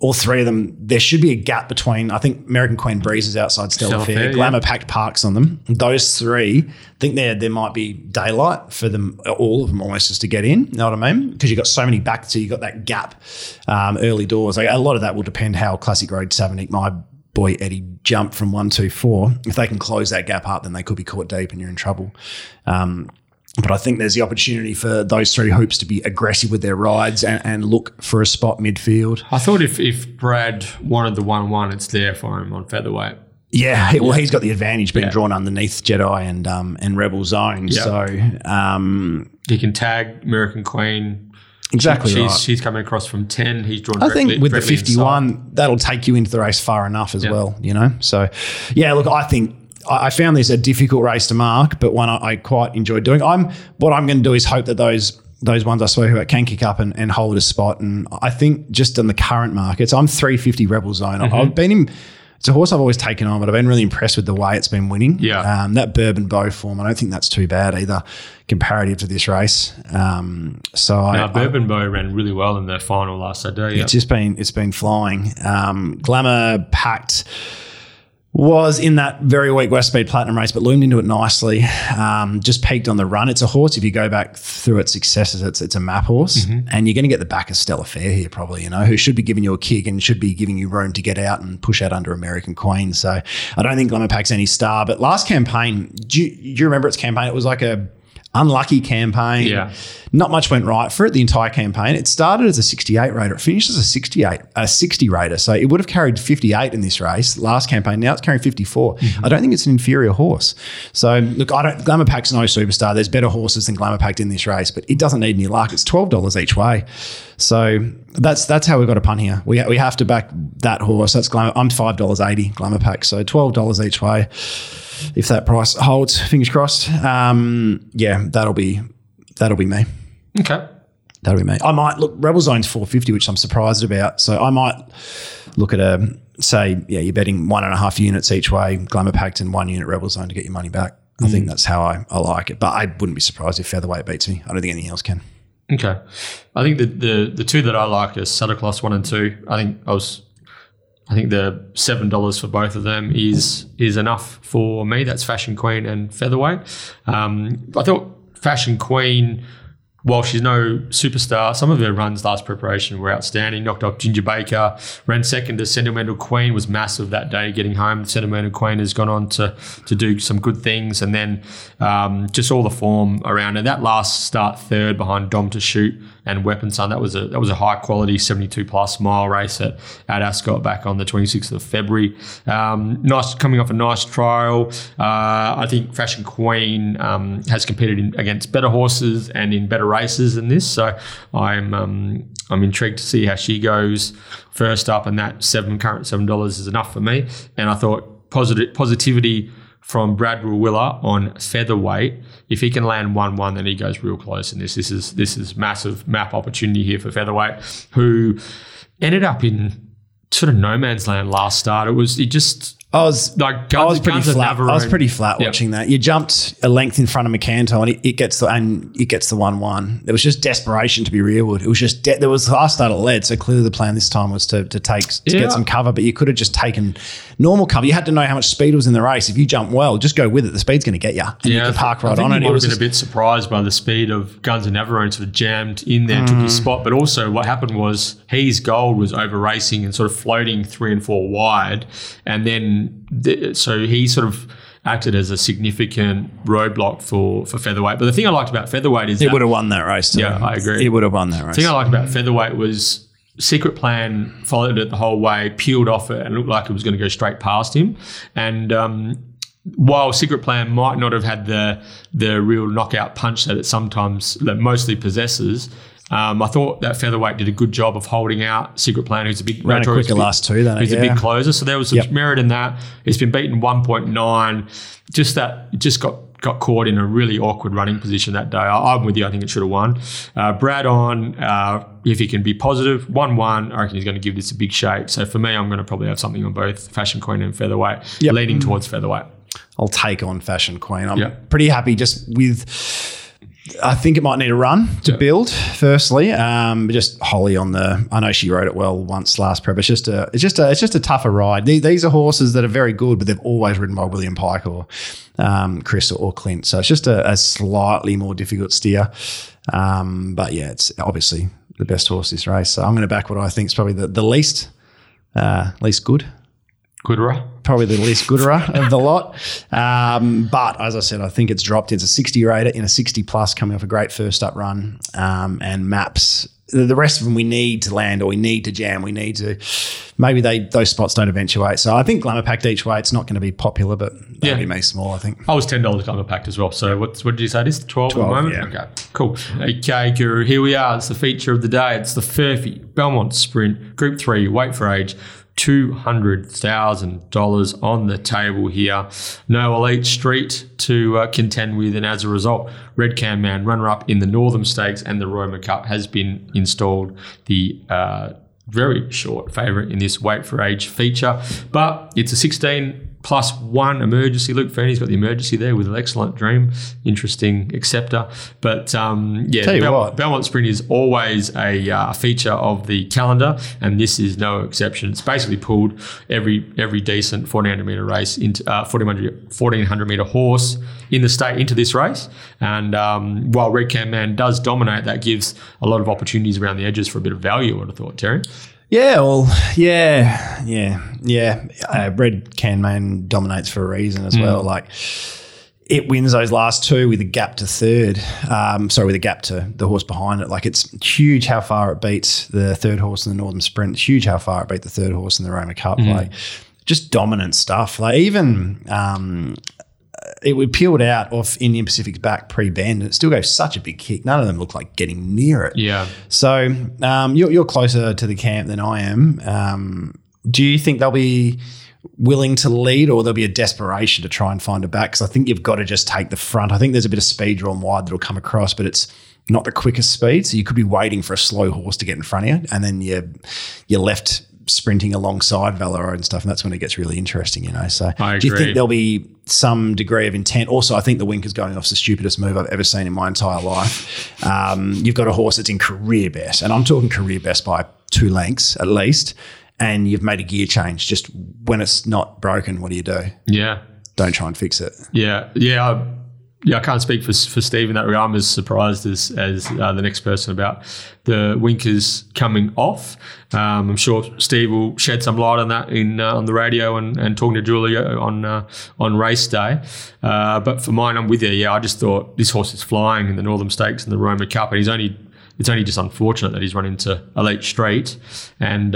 All three of them, there should be a gap between, I think, American Queen Breezes outside Stella Fair, Glamour-packed Parks on them. Those three, I think there might be daylight for them, all of them almost, just to get in, you know what I mean? Because you've got so many back, so you've got that gap early doors. Like, a lot of that will depend how Classic Road, Savinick, My Boy Eddie jump from 1, 2, 4. If they can close that gap up, then they could be caught deep and you're in trouble. But I think there's the opportunity for those three hoops to be aggressive with their rides and look for a spot midfield. I thought if Brad wanted the 1-1, it's there for him on featherweight. Yeah, well, he's got the advantage being drawn underneath Jedi and Rebel Zone. Yep. So he can tag American Queen. Exactly, she's coming across from 10. He's drawn. I think with the 51, inside. That'll take you into the race far enough as well. You know, so yeah. Look, I think. I found this a difficult race to mark, but one I quite enjoyed doing. What I'm going to do is hope that those ones I swear who can kick up and hold a spot. And I think just in the current markets, I'm 350 Rebel Zone. Mm-hmm. It's a horse I've always taken on, but I've been really impressed with the way it's been winning. Yeah, that Bourbon Bow form, I don't think that's too bad either, comparative to this race. Bourbon Bow ran really well in the final last Saturday. It's just been flying. Glamour Packed was in that very weak West Speed Platinum race, but loomed into it nicely. Just peaked on the run. It's a horse, if you go back through its successes, it's a map horse. Mm-hmm. And you're going to get the back of Stella Fair here probably, you know, who should be giving you a kick and should be giving you room to get out and push out under American Queen. So I don't think Glamour Pack's any star. But last campaign, do you remember its campaign? It was like a unlucky campaign. Yeah. Not much went right for it the entire campaign. It started as a 68 rater. It finished as a 60 rater. So it would have carried 58 in this race last campaign. Now it's carrying 54. Mm-hmm. I don't think it's an inferior horse. So look, Glamour Pack's no superstar. There's better horses than Glamour Pack in this race, but it doesn't need any luck. It's $12 each way. So that's how we've got a punt here. We have to back that horse. That's Glamour. I'm $5.80 Glamour Pack. So $12 each way. If that price holds, fingers crossed. That'll be me. Okay, that'll be me. I might look. Rebel Zone's $4.50, which I'm surprised about. So I might look at you're betting 1.5 units each way, Glamour Packed, and 1 unit Rebel Zone to get your money back. I think that's how I like it. But I wouldn't be surprised if featherweight beats me. I don't think anything else can. Okay, I think the two that I like are Santa Claus 1 and 2. I think the $7 for both of them is enough for me. That's Fashion Queen and featherweight. I thought Fashion Queen, while she's no superstar, some of her runs last preparation were outstanding. Knocked off Ginger Baker, ran second to Sentimental Queen, was massive that day getting home. Sentimental Queen has gone on to do some good things, and then just all the form around her. That last start third behind Dom to Shoot and Weapon Sun, that was a high quality 72 plus mile race at Ascot back on the 26th of February. Nice, coming off a nice trial. I think Fashion Queen has competed against better horses and in better races than this, so I'm intrigued to see how she goes first up, and that $7 is enough for me. And I thought positivity from Brad Ruilla on featherweight. If he can land 1-1, then he goes real close in this. This is massive map opportunity here for featherweight, who ended up in sort of no man's land last start. I was pretty flat watching that. You jumped a length in front of Macanto, and it gets the 1-1. There was just desperation to be rearward. It was just there was last start at lead, so clearly the plan this time was to get some cover. But you could have just taken normal cover. You had to know how much speed was in the race. If you jump well, just go with it. The speed's going to get you. And you can park right on it. I would have been a bit surprised by the speed of Guns and Navarone, sort of jammed in there, took his spot. But also what happened was He's Gold was over racing and sort of floating 3 and 4 wide, and then so he sort of acted as a significant roadblock for featherweight. But the thing I liked about featherweight is it would have won that race. Too. Yeah, I agree. It would have won that race. The thing I liked about featherweight was secret plan, followed it the whole way, peeled off it, and it looked like it was going to go straight past him. And while secret plan might not have had the real knockout punch that it sometimes, that mostly possesses, I thought that featherweight did a good job of holding out secret plan, who's a big ran a quicker last two, who's a big closer. So there was some merit in that. It's been beaten 1.9. Just got caught in a really awkward running position that day. I'm with you. I think it should have won. Brad on, if he can be positive, 1-1. I reckon he's going to give this a big shake. So for me, I'm going to probably have something on both Fashion Queen and featherweight, leaning towards featherweight. I'll take on Fashion Queen. I'm pretty happy just with. I think it might need a run to build. Firstly, just Holly on the. I know she rode it well once last prep. It's just a tougher ride. These are horses that are very good, but they've always ridden by William Pike or Chris or Clint. So it's just a slightly more difficult steer. But yeah, it's obviously the best horse this race. So I'm going to back what I think is probably the least good. Gooderer. Probably the least gooderer of the lot. But as I said, I think it's dropped. It's a 60 rater in a 60 plus coming off a great first up run and maps. The rest of them we need to land or we need to jam. We need to – maybe those spots don't eventuate. So I think Glamour Packed each way. It's not going to be popular, but that'll be me small, I think. I was $10 Glamour Packed as well. So what did you say? This 12 at the moment? Yeah. Okay, cool. Okay, Guru, here we are. It's the feature of the day. It's the Furphy Belmont Sprint Group 3 Weight for Age. $200,000 on the table here. No elite street to contend with, and as a result, Red Can Man runner-up in the Northern Stakes and the Roma Cup has been installed the very short favourite in this Weight for Age feature. But it's a 16+1 emergency. Luke Fernie's got the emergency there with an excellent dream. Interesting acceptor. But Belmont Sprint is always a feature of the calendar, and this is no exception. It's basically pulled every decent 1400 meter race into 1400 meter horse in the state into this race. And while Red Can Man does dominate, that gives a lot of opportunities around the edges for a bit of value, I would have thought, Terry. Yeah, well, yeah. Red Can Man dominates for a reason as well. Like, it wins those last two with a gap to third. With a gap to the horse behind it. Like, it's huge how far it beats the third horse in the Northern Sprint. It's huge how far it beat the third horse in the Roma Cup. Mm-hmm. Like, just dominant stuff. Like, even it peeled out off Indian Pacific's back pre-bend, and it still gave such a big kick. None of them looked like getting near it. Yeah. So you're closer to the camp than I am. Do you think they'll be willing to lead, or there'll be a desperation to try and find a back? Because I think you've got to just take the front. I think there's a bit of speed drawn wide that'll come across, but it's not the quickest speed. So you could be waiting for a slow horse to get in front of you, and then you're left sprinting alongside Valero and stuff, and that's when it gets really interesting, you know. So do you think there'll be some degree of intent? Also, I think the Winker's going off's the stupidest move I've ever seen in my entire life. You've got a horse that's in career best, and I'm talking career best by 2 lengths at least, and you've made a gear change. Just when it's not broken, what do you do? Yeah. Don't try and fix it. Yeah. Yeah. I can't speak for Steve in that regard. I'm as surprised as the next person about the Winkers coming off. I'm sure Steve will shed some light on that on the radio and talking to Julia on race day. But for mine, I'm with you. Yeah, I just thought this horse is flying in the Northern Stakes and the Roma Cup, and it's only just unfortunate that he's run into elite straight. And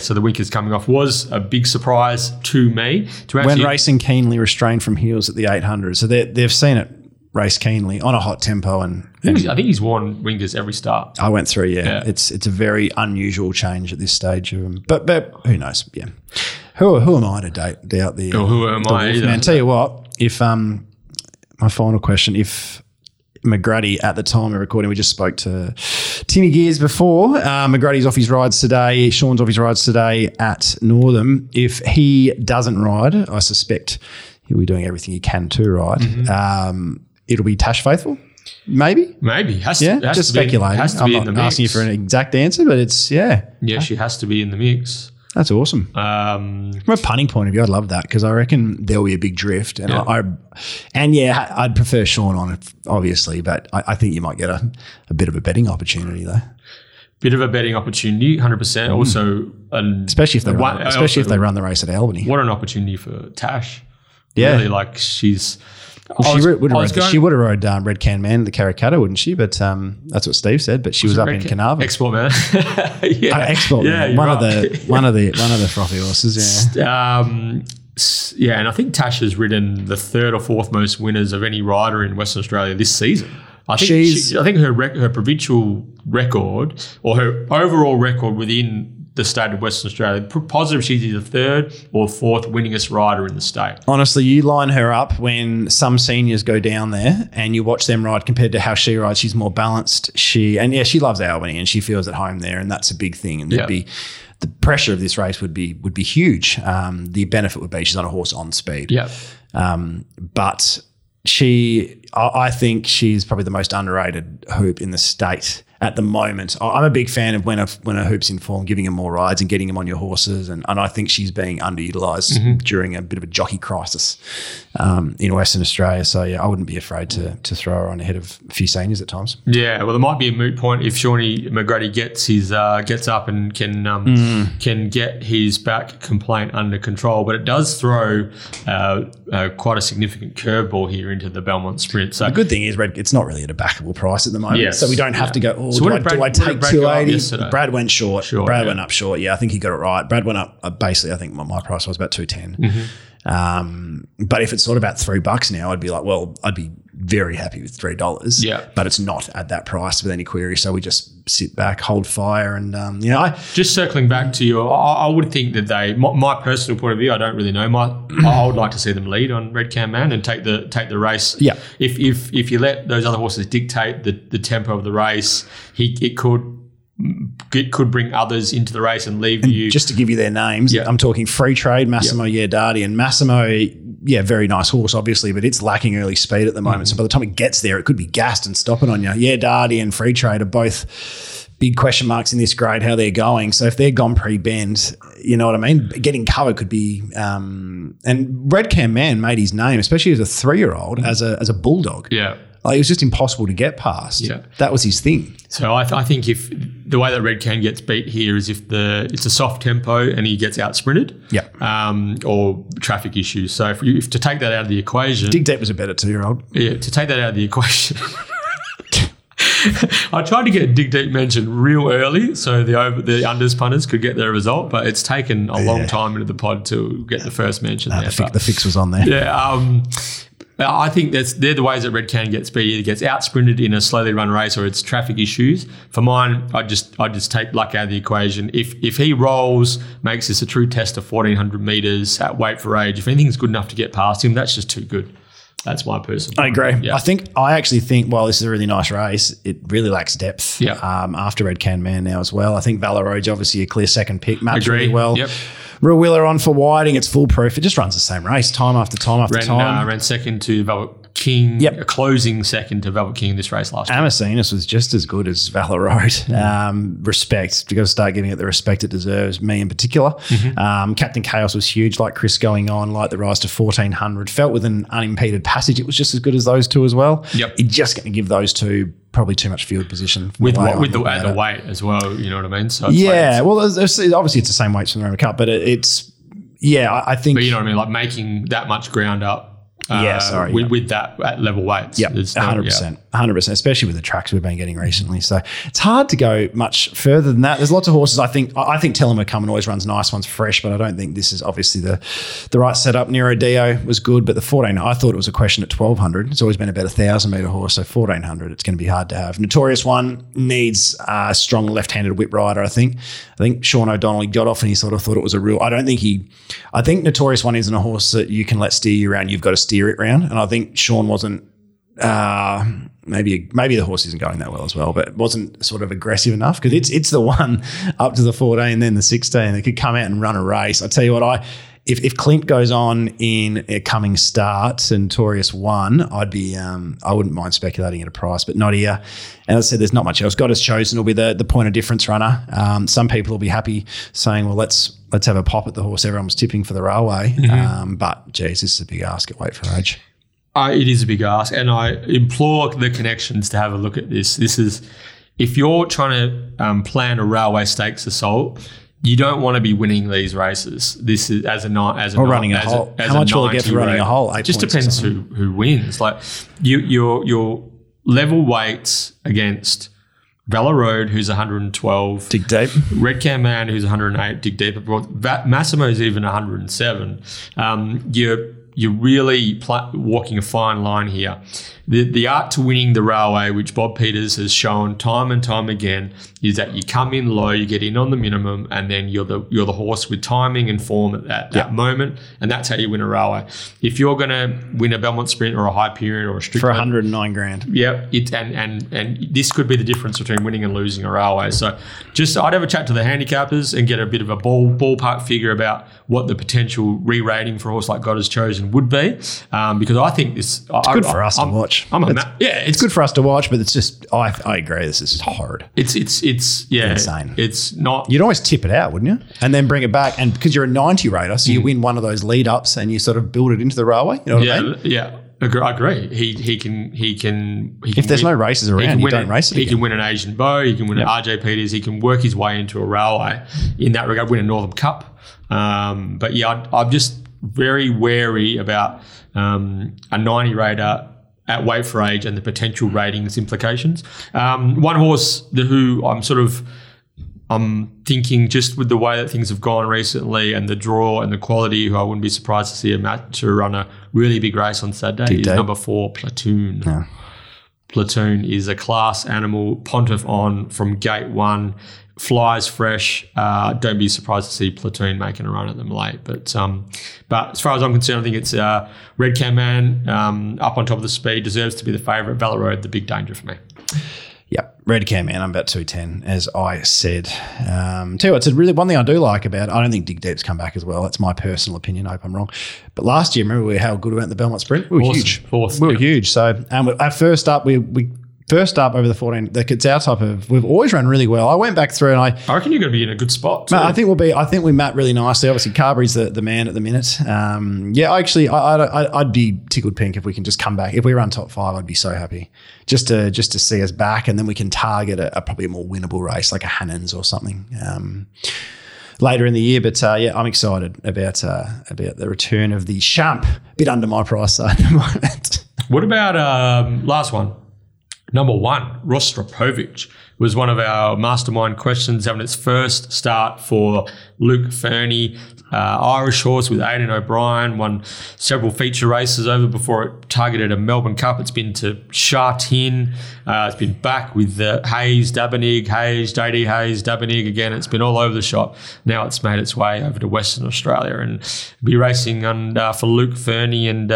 so the Winkers coming off was a big surprise to me. When racing keenly, restrained from heels at the 800. So they've seen it race keenly on a hot tempo. And I think he's worn Winkers every start. I went through, yeah. It's a very unusual change at this stage of him. But who knows? Yeah. Who am I to doubt the Wolfman? Tell you what, if my final question, if McGrady, at the time of recording, we just spoke to Timmy Gears before. McGrady's off his rides today. Sean's off his rides today at Northern. If he doesn't ride, I suspect he'll be doing everything he can to ride. Mm-hmm. It'll be Tash Faithful, maybe. Has to speculate. I'm not asking you for an exact answer, but it's, yeah. Yeah, she has to be in the mix. That's awesome. From a punting point of view, I'd love that because I reckon there'll be a big drift. And I'd prefer Sean on it, obviously, but I think you might get a bit of a betting opportunity though. Bit of a betting opportunity, 100%. Also, especially if they run the race at Albany. What an opportunity for Tash. Yeah. Really, like she's... Well, she would have rode Red Can Man, the Karakata, wouldn't she? But that's what Steve said. But she was up in Carnarvon. Export Man, yeah, Export Man, yeah, one of the frothy horses. Yeah, yeah, and I think Tash has ridden the third or fourth most winners of any rider in Western Australia this season. I think her provincial record or her overall record within the state of Western Australia, positive she's either third or fourth winningest rider in the state. Honestly, you line her up when some seniors go down there and you watch them ride compared to how she rides. She's more balanced. She loves Albany and she feels at home there, and that's a big thing. And the pressure of this race would be huge. The benefit would be she's on a horse on speed. Yeah. But I think she's probably the most underrated hoop in the state at the moment. I'm a big fan of when a hoop's in form, giving him more rides and getting him on your horses. And I think she's being underutilised during a bit of a jockey crisis in Western Australia. So, yeah, I wouldn't be afraid to throw her on ahead of a few seniors at times. Yeah, well, there might be a moot point if Shawnee McGrady gets his gets up and can get his back complaint under control. But it does throw quite a significant curveball here into the Belmont Sprint. So the good thing is, it's not really at a backable price at the moment. Yes. So we don't have to go, so do I take 280? Brad went short. Brad went up short. Yeah, I think he got it right. Brad went up basically, I think my price was about 210. Mm-hmm. But if it's sort of about $3 now, I'd be like, well, I'd be very happy with $3. Yeah. But it's not at that price with any query. So we just sit back, hold fire, and just circling back to you, I would think that my personal point of view, I don't really know. I would like to see them lead on Red Can Man and take the race. Yeah. If you let those other horses dictate the tempo of the race, it could bring others into the race and leave you. Just to give you their names, I'm talking Free Trade, Massimo Yerdati, and Massimo, very nice horse, obviously, but it's lacking early speed at the moment. So by the time it gets there, it could be gassed and stopping on you. Yerdati and Free Trade are both big question marks in this grade, how they're going. So if they're gone pre-bend, you know what I mean? Getting covered could be and Red Can Man made his name, especially as a 3-year-old, as a bulldog. Yeah. It was just impossible to get past. Yeah. That was his thing. So I think if the way that Red Can gets beat here is if it's a soft tempo and he gets out-sprinted or traffic issues. So if to take that out of the equation... Dig Deep was a better 2-year-old. Yeah, to take that out of the equation... I tried to get Dig Deep mentioned real early so the unders punters could get their result, but it's taken a long time into the pod to get the first mention there. The fix was on there. Yeah, I think they're the ways that Red Can gets beat. Either gets out-sprinted in a slowly run race, or it's traffic issues. For mine, I just take luck out of the equation. If he rolls, makes this a true test of 1,400 metres at weight for age, if anything's good enough to get past him, that's just too good. That's my personal opinion. I agree. Yeah. I actually think while this is a really nice race, it really lacks depth after Red Can Man now as well. I think Valoroge, obviously a clear second pick, matched really well. Yep. Ruwiller on for Whiting. It's foolproof. It just runs the same race time after time after time. Ran second to Velvet King, a closing second to Velvet King in this race last year. Amacinas was just as good as Valorode. Respect. You've got to start giving it the respect it deserves, me in particular. Mm-hmm. Captain Chaos was huge, like Chris going on, like the rise to 1,400. Felt with an unimpeded passage, it was just as good as those two as well. Yep. You're just going to give those two probably too much field position with the weight as well, you know what I mean? So it's obviously it's the same weights from the Roman Cup, but I think... But you know what I mean, like making that much ground up with that at level weights. Yep, 100%, especially with the tracks we've been getting recently. So it's hard to go much further than that. There's lots of horses. I think Telema Cummins always runs nice ones fresh, but I don't think this is obviously the right setup. Nero Dio was good, but the 14, I thought it was a question at 1,200. It's always been about a 1,000-metre horse, so 1,400, it's going to be hard to have. Notorious One needs a strong left-handed whip rider, I think. I think Sean O'Donnell, he got off and he sort of thought it was a real – I think Notorious One isn't a horse that you can let steer you around. You've got to steer it round, and I think Sean wasn't maybe the horse isn't going that well as well, but it wasn't sort of aggressive enough, because it's the one up to the 14, then the 16. They could come out and run a race. I tell you what, if Clint goes on in a coming start and Notorious One, I'd be I wouldn't mind speculating at a price, but not here. And as I said, there's not much else. God Has Chosen will be the point of difference runner. Some people will be happy saying, well, let's have a pop at the horse everyone was tipping for the railway. Mm-hmm. But geez, this is a big ask at weight for age. It is a big ask, and I implore the connections to have a look at this. This is, if you're trying to plan a Railway Stakes assault, you don't want to be winning these races. This is as a running a hole. How much will it get for running a hole? It just depends who wins. Like your level weights against Vela Road, who's 112. Dig Deep. Red Can Man, who's 108. Dig Deep. Massimo's even 107. You're really walking a fine line here. The art to winning the railway, which Bob Peters has shown time and time again, is that you come in low, you get in on the minimum, and then you're the horse with timing and form at that moment, and that's how you win a railway. If you're going to win a Belmont Sprint or a Hyperion or a Strickland for $109,000, and this could be the difference between winning and losing a railway. So, I'd have a chat to the handicappers and get a bit of a ballpark figure about what the potential re-rating for a horse like God Has Chosen would be, because I think it's good for us to watch. It's good for us to watch, but it's just I agree, this is hard. It's insane. It's not. You'd always tip it out, wouldn't you? And then bring it back, and because you're a 90 rater, so you win one of those lead ups, and you sort of build it into the railway. You know what I mean? Yeah. I agree. He can. If there's no races around, you don't race it. He can win an Asian Bow. He can win an RJ Peters. He can work his way into a railway. In that regard, win a Northern Cup. But yeah, I've just very wary about a 90 rater at weight for age and the potential ratings implications. One horse who I'm thinking, just with the way that things have gone recently and the draw and the quality, who I wouldn't be surprised to see to run a really big race on Saturday is number 4, Platoon. Yeah. Platoon is a class animal, Pontiff on from gate 1. Flies fresh. Don't be surprised to see Platoon making a run at them late. But as far as I'm concerned, I think it's Red Can Man up on top of the speed, deserves to be the favourite. Vela Road, the big danger for me. Yep, Red Can Man. I'm about 210, as I said. Tell you what, it's really one thing I do like about. I don't think Dig Deep's come back as well. That's my personal opinion. I hope I'm wrong. But last year, remember how good we went at the Belmont Sprint? We were huge. Fourth. We were huge. So our first up, first up over the 14, it's our type of. We've always run really well. I went back through and I reckon you're going to be in a good spot too. I think we map really nicely. Obviously, Carberry's the man at the minute. I'd be tickled pink if we can just come back. If we run top 5, I'd be so happy just to see us back, and then we can target a probably a more winnable race like a Hannon's or something later in the year. But I'm excited about the return of the champ. Bit under my price at the moment. What about last one? Number 1, Rostropovich, was one of our mastermind questions, having its first start for Luke Fernie, Irish horse with Aidan O'Brien, won several feature races over before it targeted a Melbourne Cup. It's been to Sha Tin. It's been back with Hayes, Dabenig again. It's been all over the shop. Now it's made its way over to Western Australia and be racing for Luke Fernie and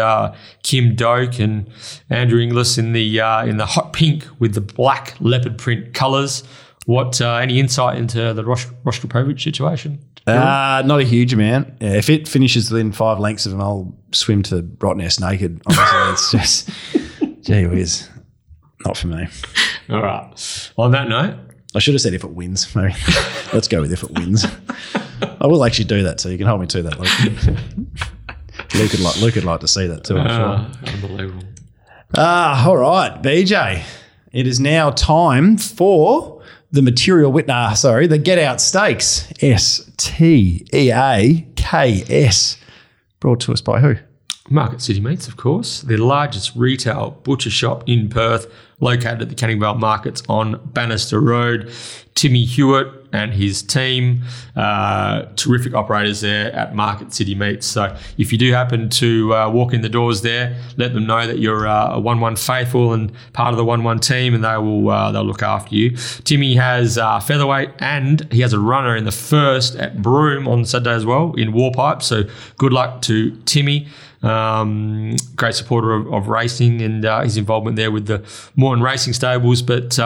Kim Doak and Andrew Inglis in the hot pink with the black leopard print colours. What any insight into the Rostropovich situation? Not a huge amount. Yeah, if it finishes within 5 lengths of him, I'll swim to Rotten Ass naked. Honestly, it's just gee whiz, not for me. All right. On that note, I should have said if it wins. Maybe. Let's go with if it wins. I will actually do that, so you can hold me to that. Luke would like to see that too. I'm sure. Unbelievable. All right, BJ. It is now time for the Get Out Stakes, STEAKS, brought to us by who? Market City Meats, of course, the largest retail butcher shop in Perth, located at the Canning Vale Markets on Bannister Road. Timmy Hewitt and his team, terrific operators there at Market City Meats. So if you do happen to walk in the doors there, let them know that you're a 1-1 faithful and part of the 1-1 team, and they'll look after you. Timmy has featherweight, and he has a runner in the first at Broome on Saturday as well in Warpipe. So good luck to Timmy. Great supporter of racing and his involvement there with the Morton Racing Stables. But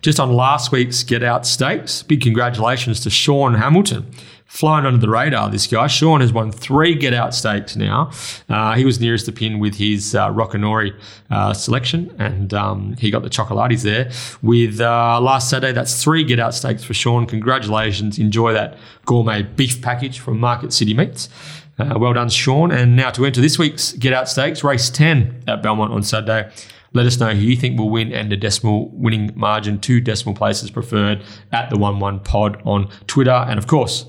just on last week's Get Out Stakes, big congratulations to Sean Hamilton. Flying under the radar, this guy. Sean has won 3 Get Out Stakes now. He was nearest the pin with his Rokinori selection, and he got the Chocolates there. With last Saturday, that's 3 Get Out Stakes for Sean. Congratulations. Enjoy that gourmet beef package from Market City Meats. Well done, Sean. And now to enter this week's Get Out Stakes, race 10 at Belmont on Saturday. Let us know who you think will win and a decimal winning margin, 2 decimal places preferred, at the 1-1 pod on Twitter. And, of course,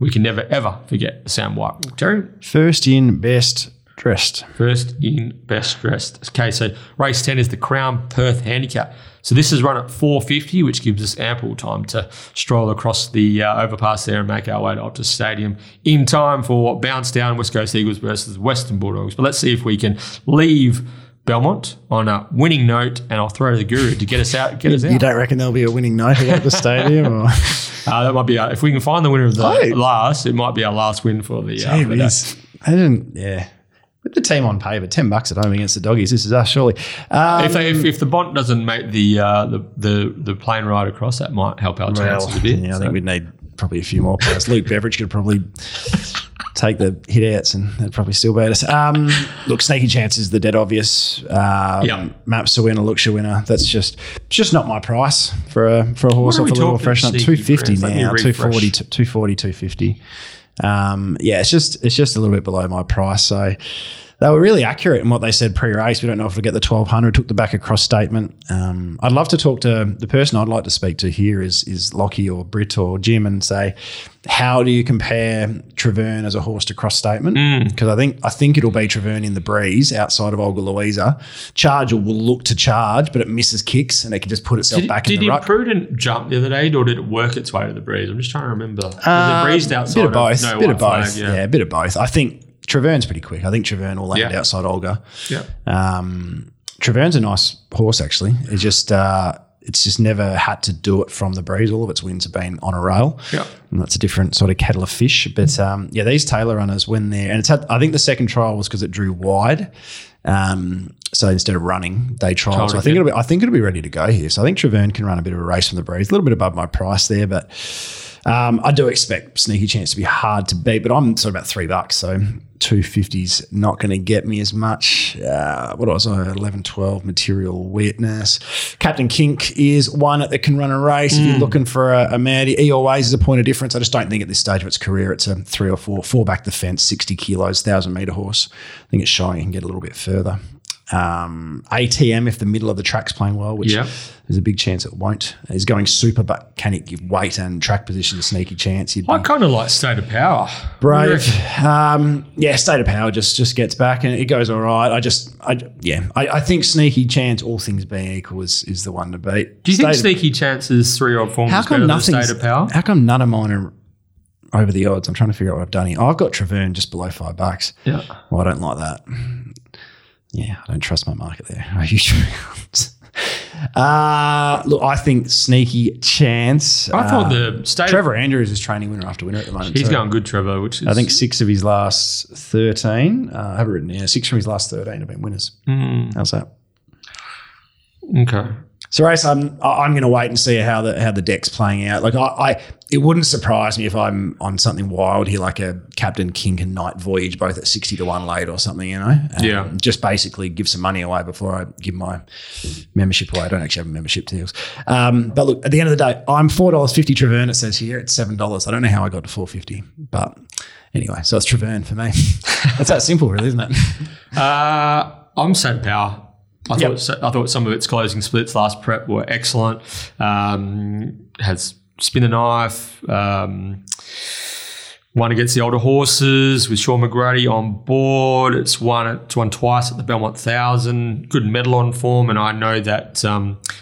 we can never, ever forget Sam White. Terry? First in, best dressed. First in, best dressed. Okay, so race 10 is the Crown Perth Handicap. So this is run at 4:50, which gives us ample time to stroll across the overpass there and make our way to Optus Stadium in time for bounce down West Coast Eagles versus Western Bulldogs. But let's see if we can leave Belmont on a winning note, and I'll throw to the Guru to get us out. Get us out. You don't reckon there'll be a winning note at the stadium? Or? That might be our, if we can find the winner of the last, it might be our last win for the. With the team on paper, $10 at home against the Doggies. This is us, surely. If the Bont doesn't make the plane ride across, that might help our chances a bit. Yeah, I think we'd need probably a few more players. Luke Beveridge could probably take the hit outs, and that'd probably still beat us. Look, sneaky chances, the dead obvious. Maps a winner, looks a winner. That's just not my price for a horse off a little fresh up. 250 now, 240, 240, 250. It's just a little bit below my price. So they were really accurate in what they said pre-race. We don't know if we'll get the 1200. Took the back across statement. I'd love to talk to the person I'd like to speak to here is Lockie or Britt or Jim and say, how do you compare Traverne as a horse to cross statement? Because I think it'll be Traverne in the breeze outside of Olga Louisa. Charger will look to charge, but it misses kicks and it can just put itself back in the ruck. Did Prudent jump the other day, or did it work its way to the breeze? I'm just trying to remember. Was it breezed outside? A bit of both. Yeah, a bit of both. I think Traverne's pretty quick. I think Traverne will land outside Olga. Yeah. Traverne's a nice horse, actually. It's just never had to do it from the breeze. All of its wins have been on a rail. Yeah. And that's a different sort of kettle of fish. But, these Taylor runners, when they're – and it's had, I think the second trial was because it drew wide. So instead of running, they tried. So I think it'll be ready to go here. So I think Traverne can run a bit of a race from the breeze. A little bit above my price there, but I do expect sneaky chance to be hard to beat. But I'm sort of about $3, so 250's not going to get me as much. What was I? 11-12 material witness. Captain Kink is one that can run a race. If you're looking for a Maddie, he always is a point of difference. I just don't think at this stage of its career it's a 3 or 4 back the fence, 60 kilos, 1,000 metre horse. I think it's shy and can get a little bit further. ATM, if the middle of the track's playing well, which there's a big chance it won't. He's going super, but can it give weight and track position a sneaky chance? I kind of like State of Power. Brave. State of Power just gets back and it goes all right. I think sneaky chance, all things being equal, is the one to beat. Do you think sneaky chance is 3-odd form is better than State of Power? How come none of mine are over the odds? I'm trying to figure out what I've done here. I've got Traverne just below $5. Yeah. Well, I don't like that. Yeah, I don't trust my market there. I usually don't. Look, I think sneaky chance. I thought the state. Trevor Andrews is training winner after winner at the moment. He's going good, Trevor, which is. I think 6 of his last 13. I have it written here. 6 from his last 13 have been winners. How's that? Okay. So, race, I'm going to wait and see how the deck's playing out. Like, it wouldn't surprise me if I'm on something wild here, like a Captain Kink and Night Voyage, both at 60 to 1 late or something. You know, just basically give some money away before I give my membership away. I don't actually have a membership deals. But look, at the end of the day, I'm $4.50 Traverne. It says here it's $7. I don't know how I got to $4.50, but anyway, so it's Traverne for me. That's that simple, really, isn't it? I'm Sad Power. I thought some of its closing splits last prep were excellent. Has Spin the Knife, won against the older horses with Sean McGrady on board. It's won twice at the Belmont 1,000. Good Medallon form, and I know that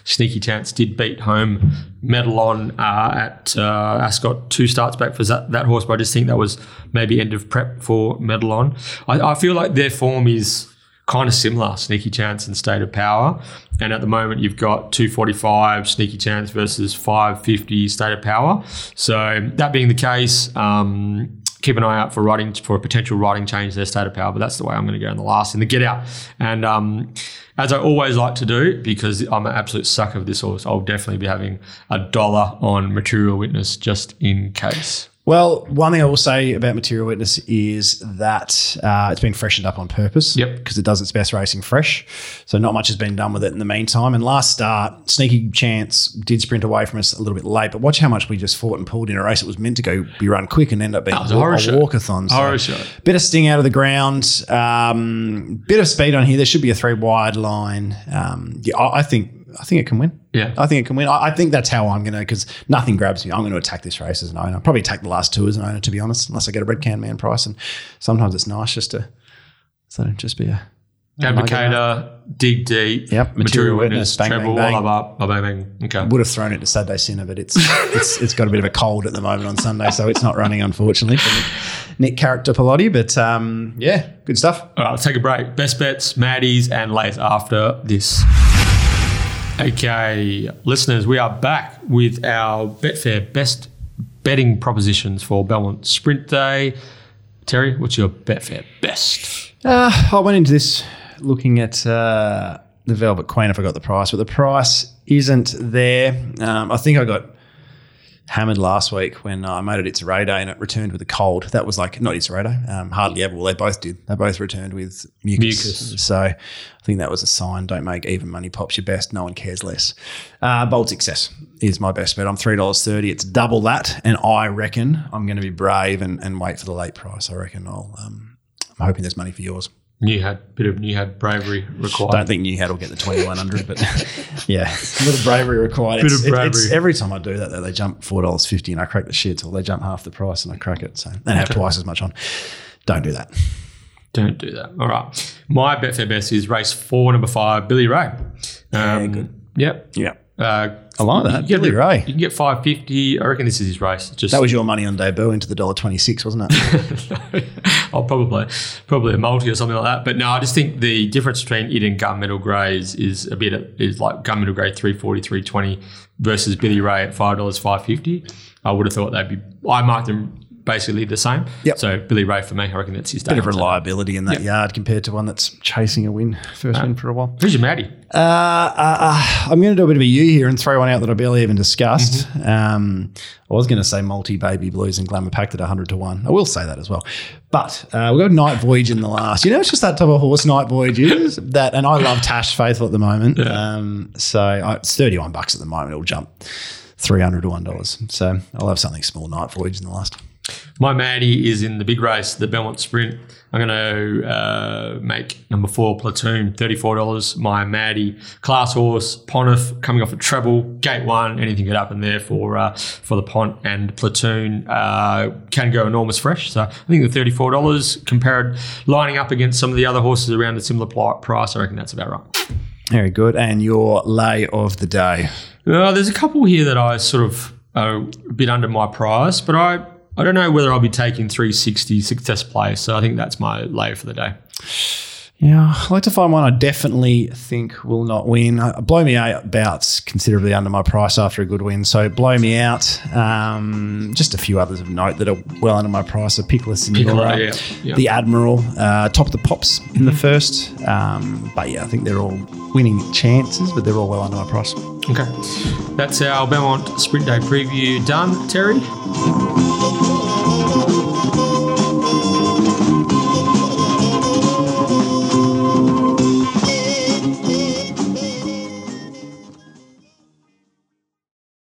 Sneaky Chance did beat home Medallon at Ascot 2 starts back for that horse, but I just think that was maybe end of prep for Medallon. I feel like their form is kind of similar, Sneaky Chance and State of Power. And at the moment, you've got 245, Sneaky Chance versus 550, State of Power. So that being the case, keep an eye out for a potential riding change there, State of Power. But that's the way I'm going to go in the last, in the get out. And as I always like to do, because I'm an absolute sucker of this horse, I'll definitely be having $1 on Material Witness just in case. Well, one thing I will say about Material Witness is that it's been freshened up on purpose because it does its best racing fresh. So not much has been done with it in the meantime. And last start, Sneaky Chance did sprint away from us a little bit late, but watch how much we just fought and pulled in a race that was meant to go be run quick and end up being a walkathon. Horror show. Bit of sting out of the ground, bit of speed on here. There should be a 3 wide line. I think I think it can win. Yeah, I think it can win. I think that's how I'm going to, because nothing grabs me. I'm going to attack this race as an owner. I'll probably attack the last two as an owner, to be honest, unless I get a Red Can Man price. And sometimes it's nice just to, so just be a Advocator, dig deep. Yep. Material witness, bang, travel, bang, bang. Blah, blah, bang, bang. Okay. I would have thrown it to Saturday Sinner, but it's got a bit of a cold at the moment on Sunday, so it's not running, unfortunately, for Nick Character Pilotti. But, yeah, good stuff. All right, let's take a break. Best bets, Maddies and Lays after this. Okay, listeners, we are back with our Betfair best betting propositions for Belmont Sprint Day. Terry, what's your Betfair best? I went into this looking at the Velvet Queen. I forgot the price, but the price isn't there. I think I got hammered last week when I made it its radar and it returned with a cold. That was like, not its radar, hardly ever. Well, they both did. They both returned with mucus. So I think that was a sign. Don't make even money, pops your best. No one cares less. Bold success is my best bet. I'm $3.30. It's double that. And I reckon I'm going to be brave and wait for the late price. I reckon I'm hoping there's money for yours. Newhad, bit of Newhad bravery required. I don't think Newhad will get the 2100, but yeah, a little bravery required. It's every time I do that, though, they jump $4.50 and I crack the shits, or they jump half the price and I crack it. So they have twice as much on. Don't do that. Don't do that. All right. My Betfair best is race 4, number 5, Billy Ray. Yeah, good. Yep. Yep. I like that. Billy Ray. You can get $5.50. I reckon this is his race. Just that was your money on debut into the $1.26, wasn't it? I'll probably a multi or something like that. But no, I just think the difference between it and Gunmetal Greys is a bit is like Gunmetal Grey $3.40, $3.20 versus Billy Ray at $5.50. I would have thought they'd be. I marked them basically the same. Yep. So Billy Ray for me, I reckon that's his day. Bit of reliability in that yard compared to one that's chasing a win, first win for a while. Who's your Maddie? I'm going to do a bit of a U here and throw one out that I barely even discussed. Mm-hmm. I was going to say Multi, Baby Blues and Glamour Packed at 100 to 1. I will say that as well. But we got Night Voyage in the last. You know, it's just that type of horse Night Voyage is. That, and I love Tash Faithful at the moment. Yeah. So it's $31 at the moment. It'll jump $300 to $1. So I'll have something small, Night Voyage in the last. My Maddie is in the big race, the Belmont Sprint. I'm going to make number 4, Platoon, $34. My Maddie, class horse, Pontiff, coming off a treble, gate 1, anything could happen there for the Pont, and Platoon can go enormous fresh. So I think the $34 compared, lining up against some of the other horses around a similar price, I reckon that's about right. Very good. And your lay of the day? There's a couple here that I sort of a bit under my price, but I don't know whether I'll be taking 360 Success Play, so I think that's my lay for the day. Yeah, I'd like to find one I definitely think will not win. Blow Me Out bouts considerably under my price after a good win, so Blow Me Out. Just a few others of note that are well under my price are Piccolo, yeah. The Admiral, Top of the Pops in the first. But, yeah, I think they're all winning chances, but they're all well under my price. Okay. That's our Belmont Sprint Day preview done, Terry.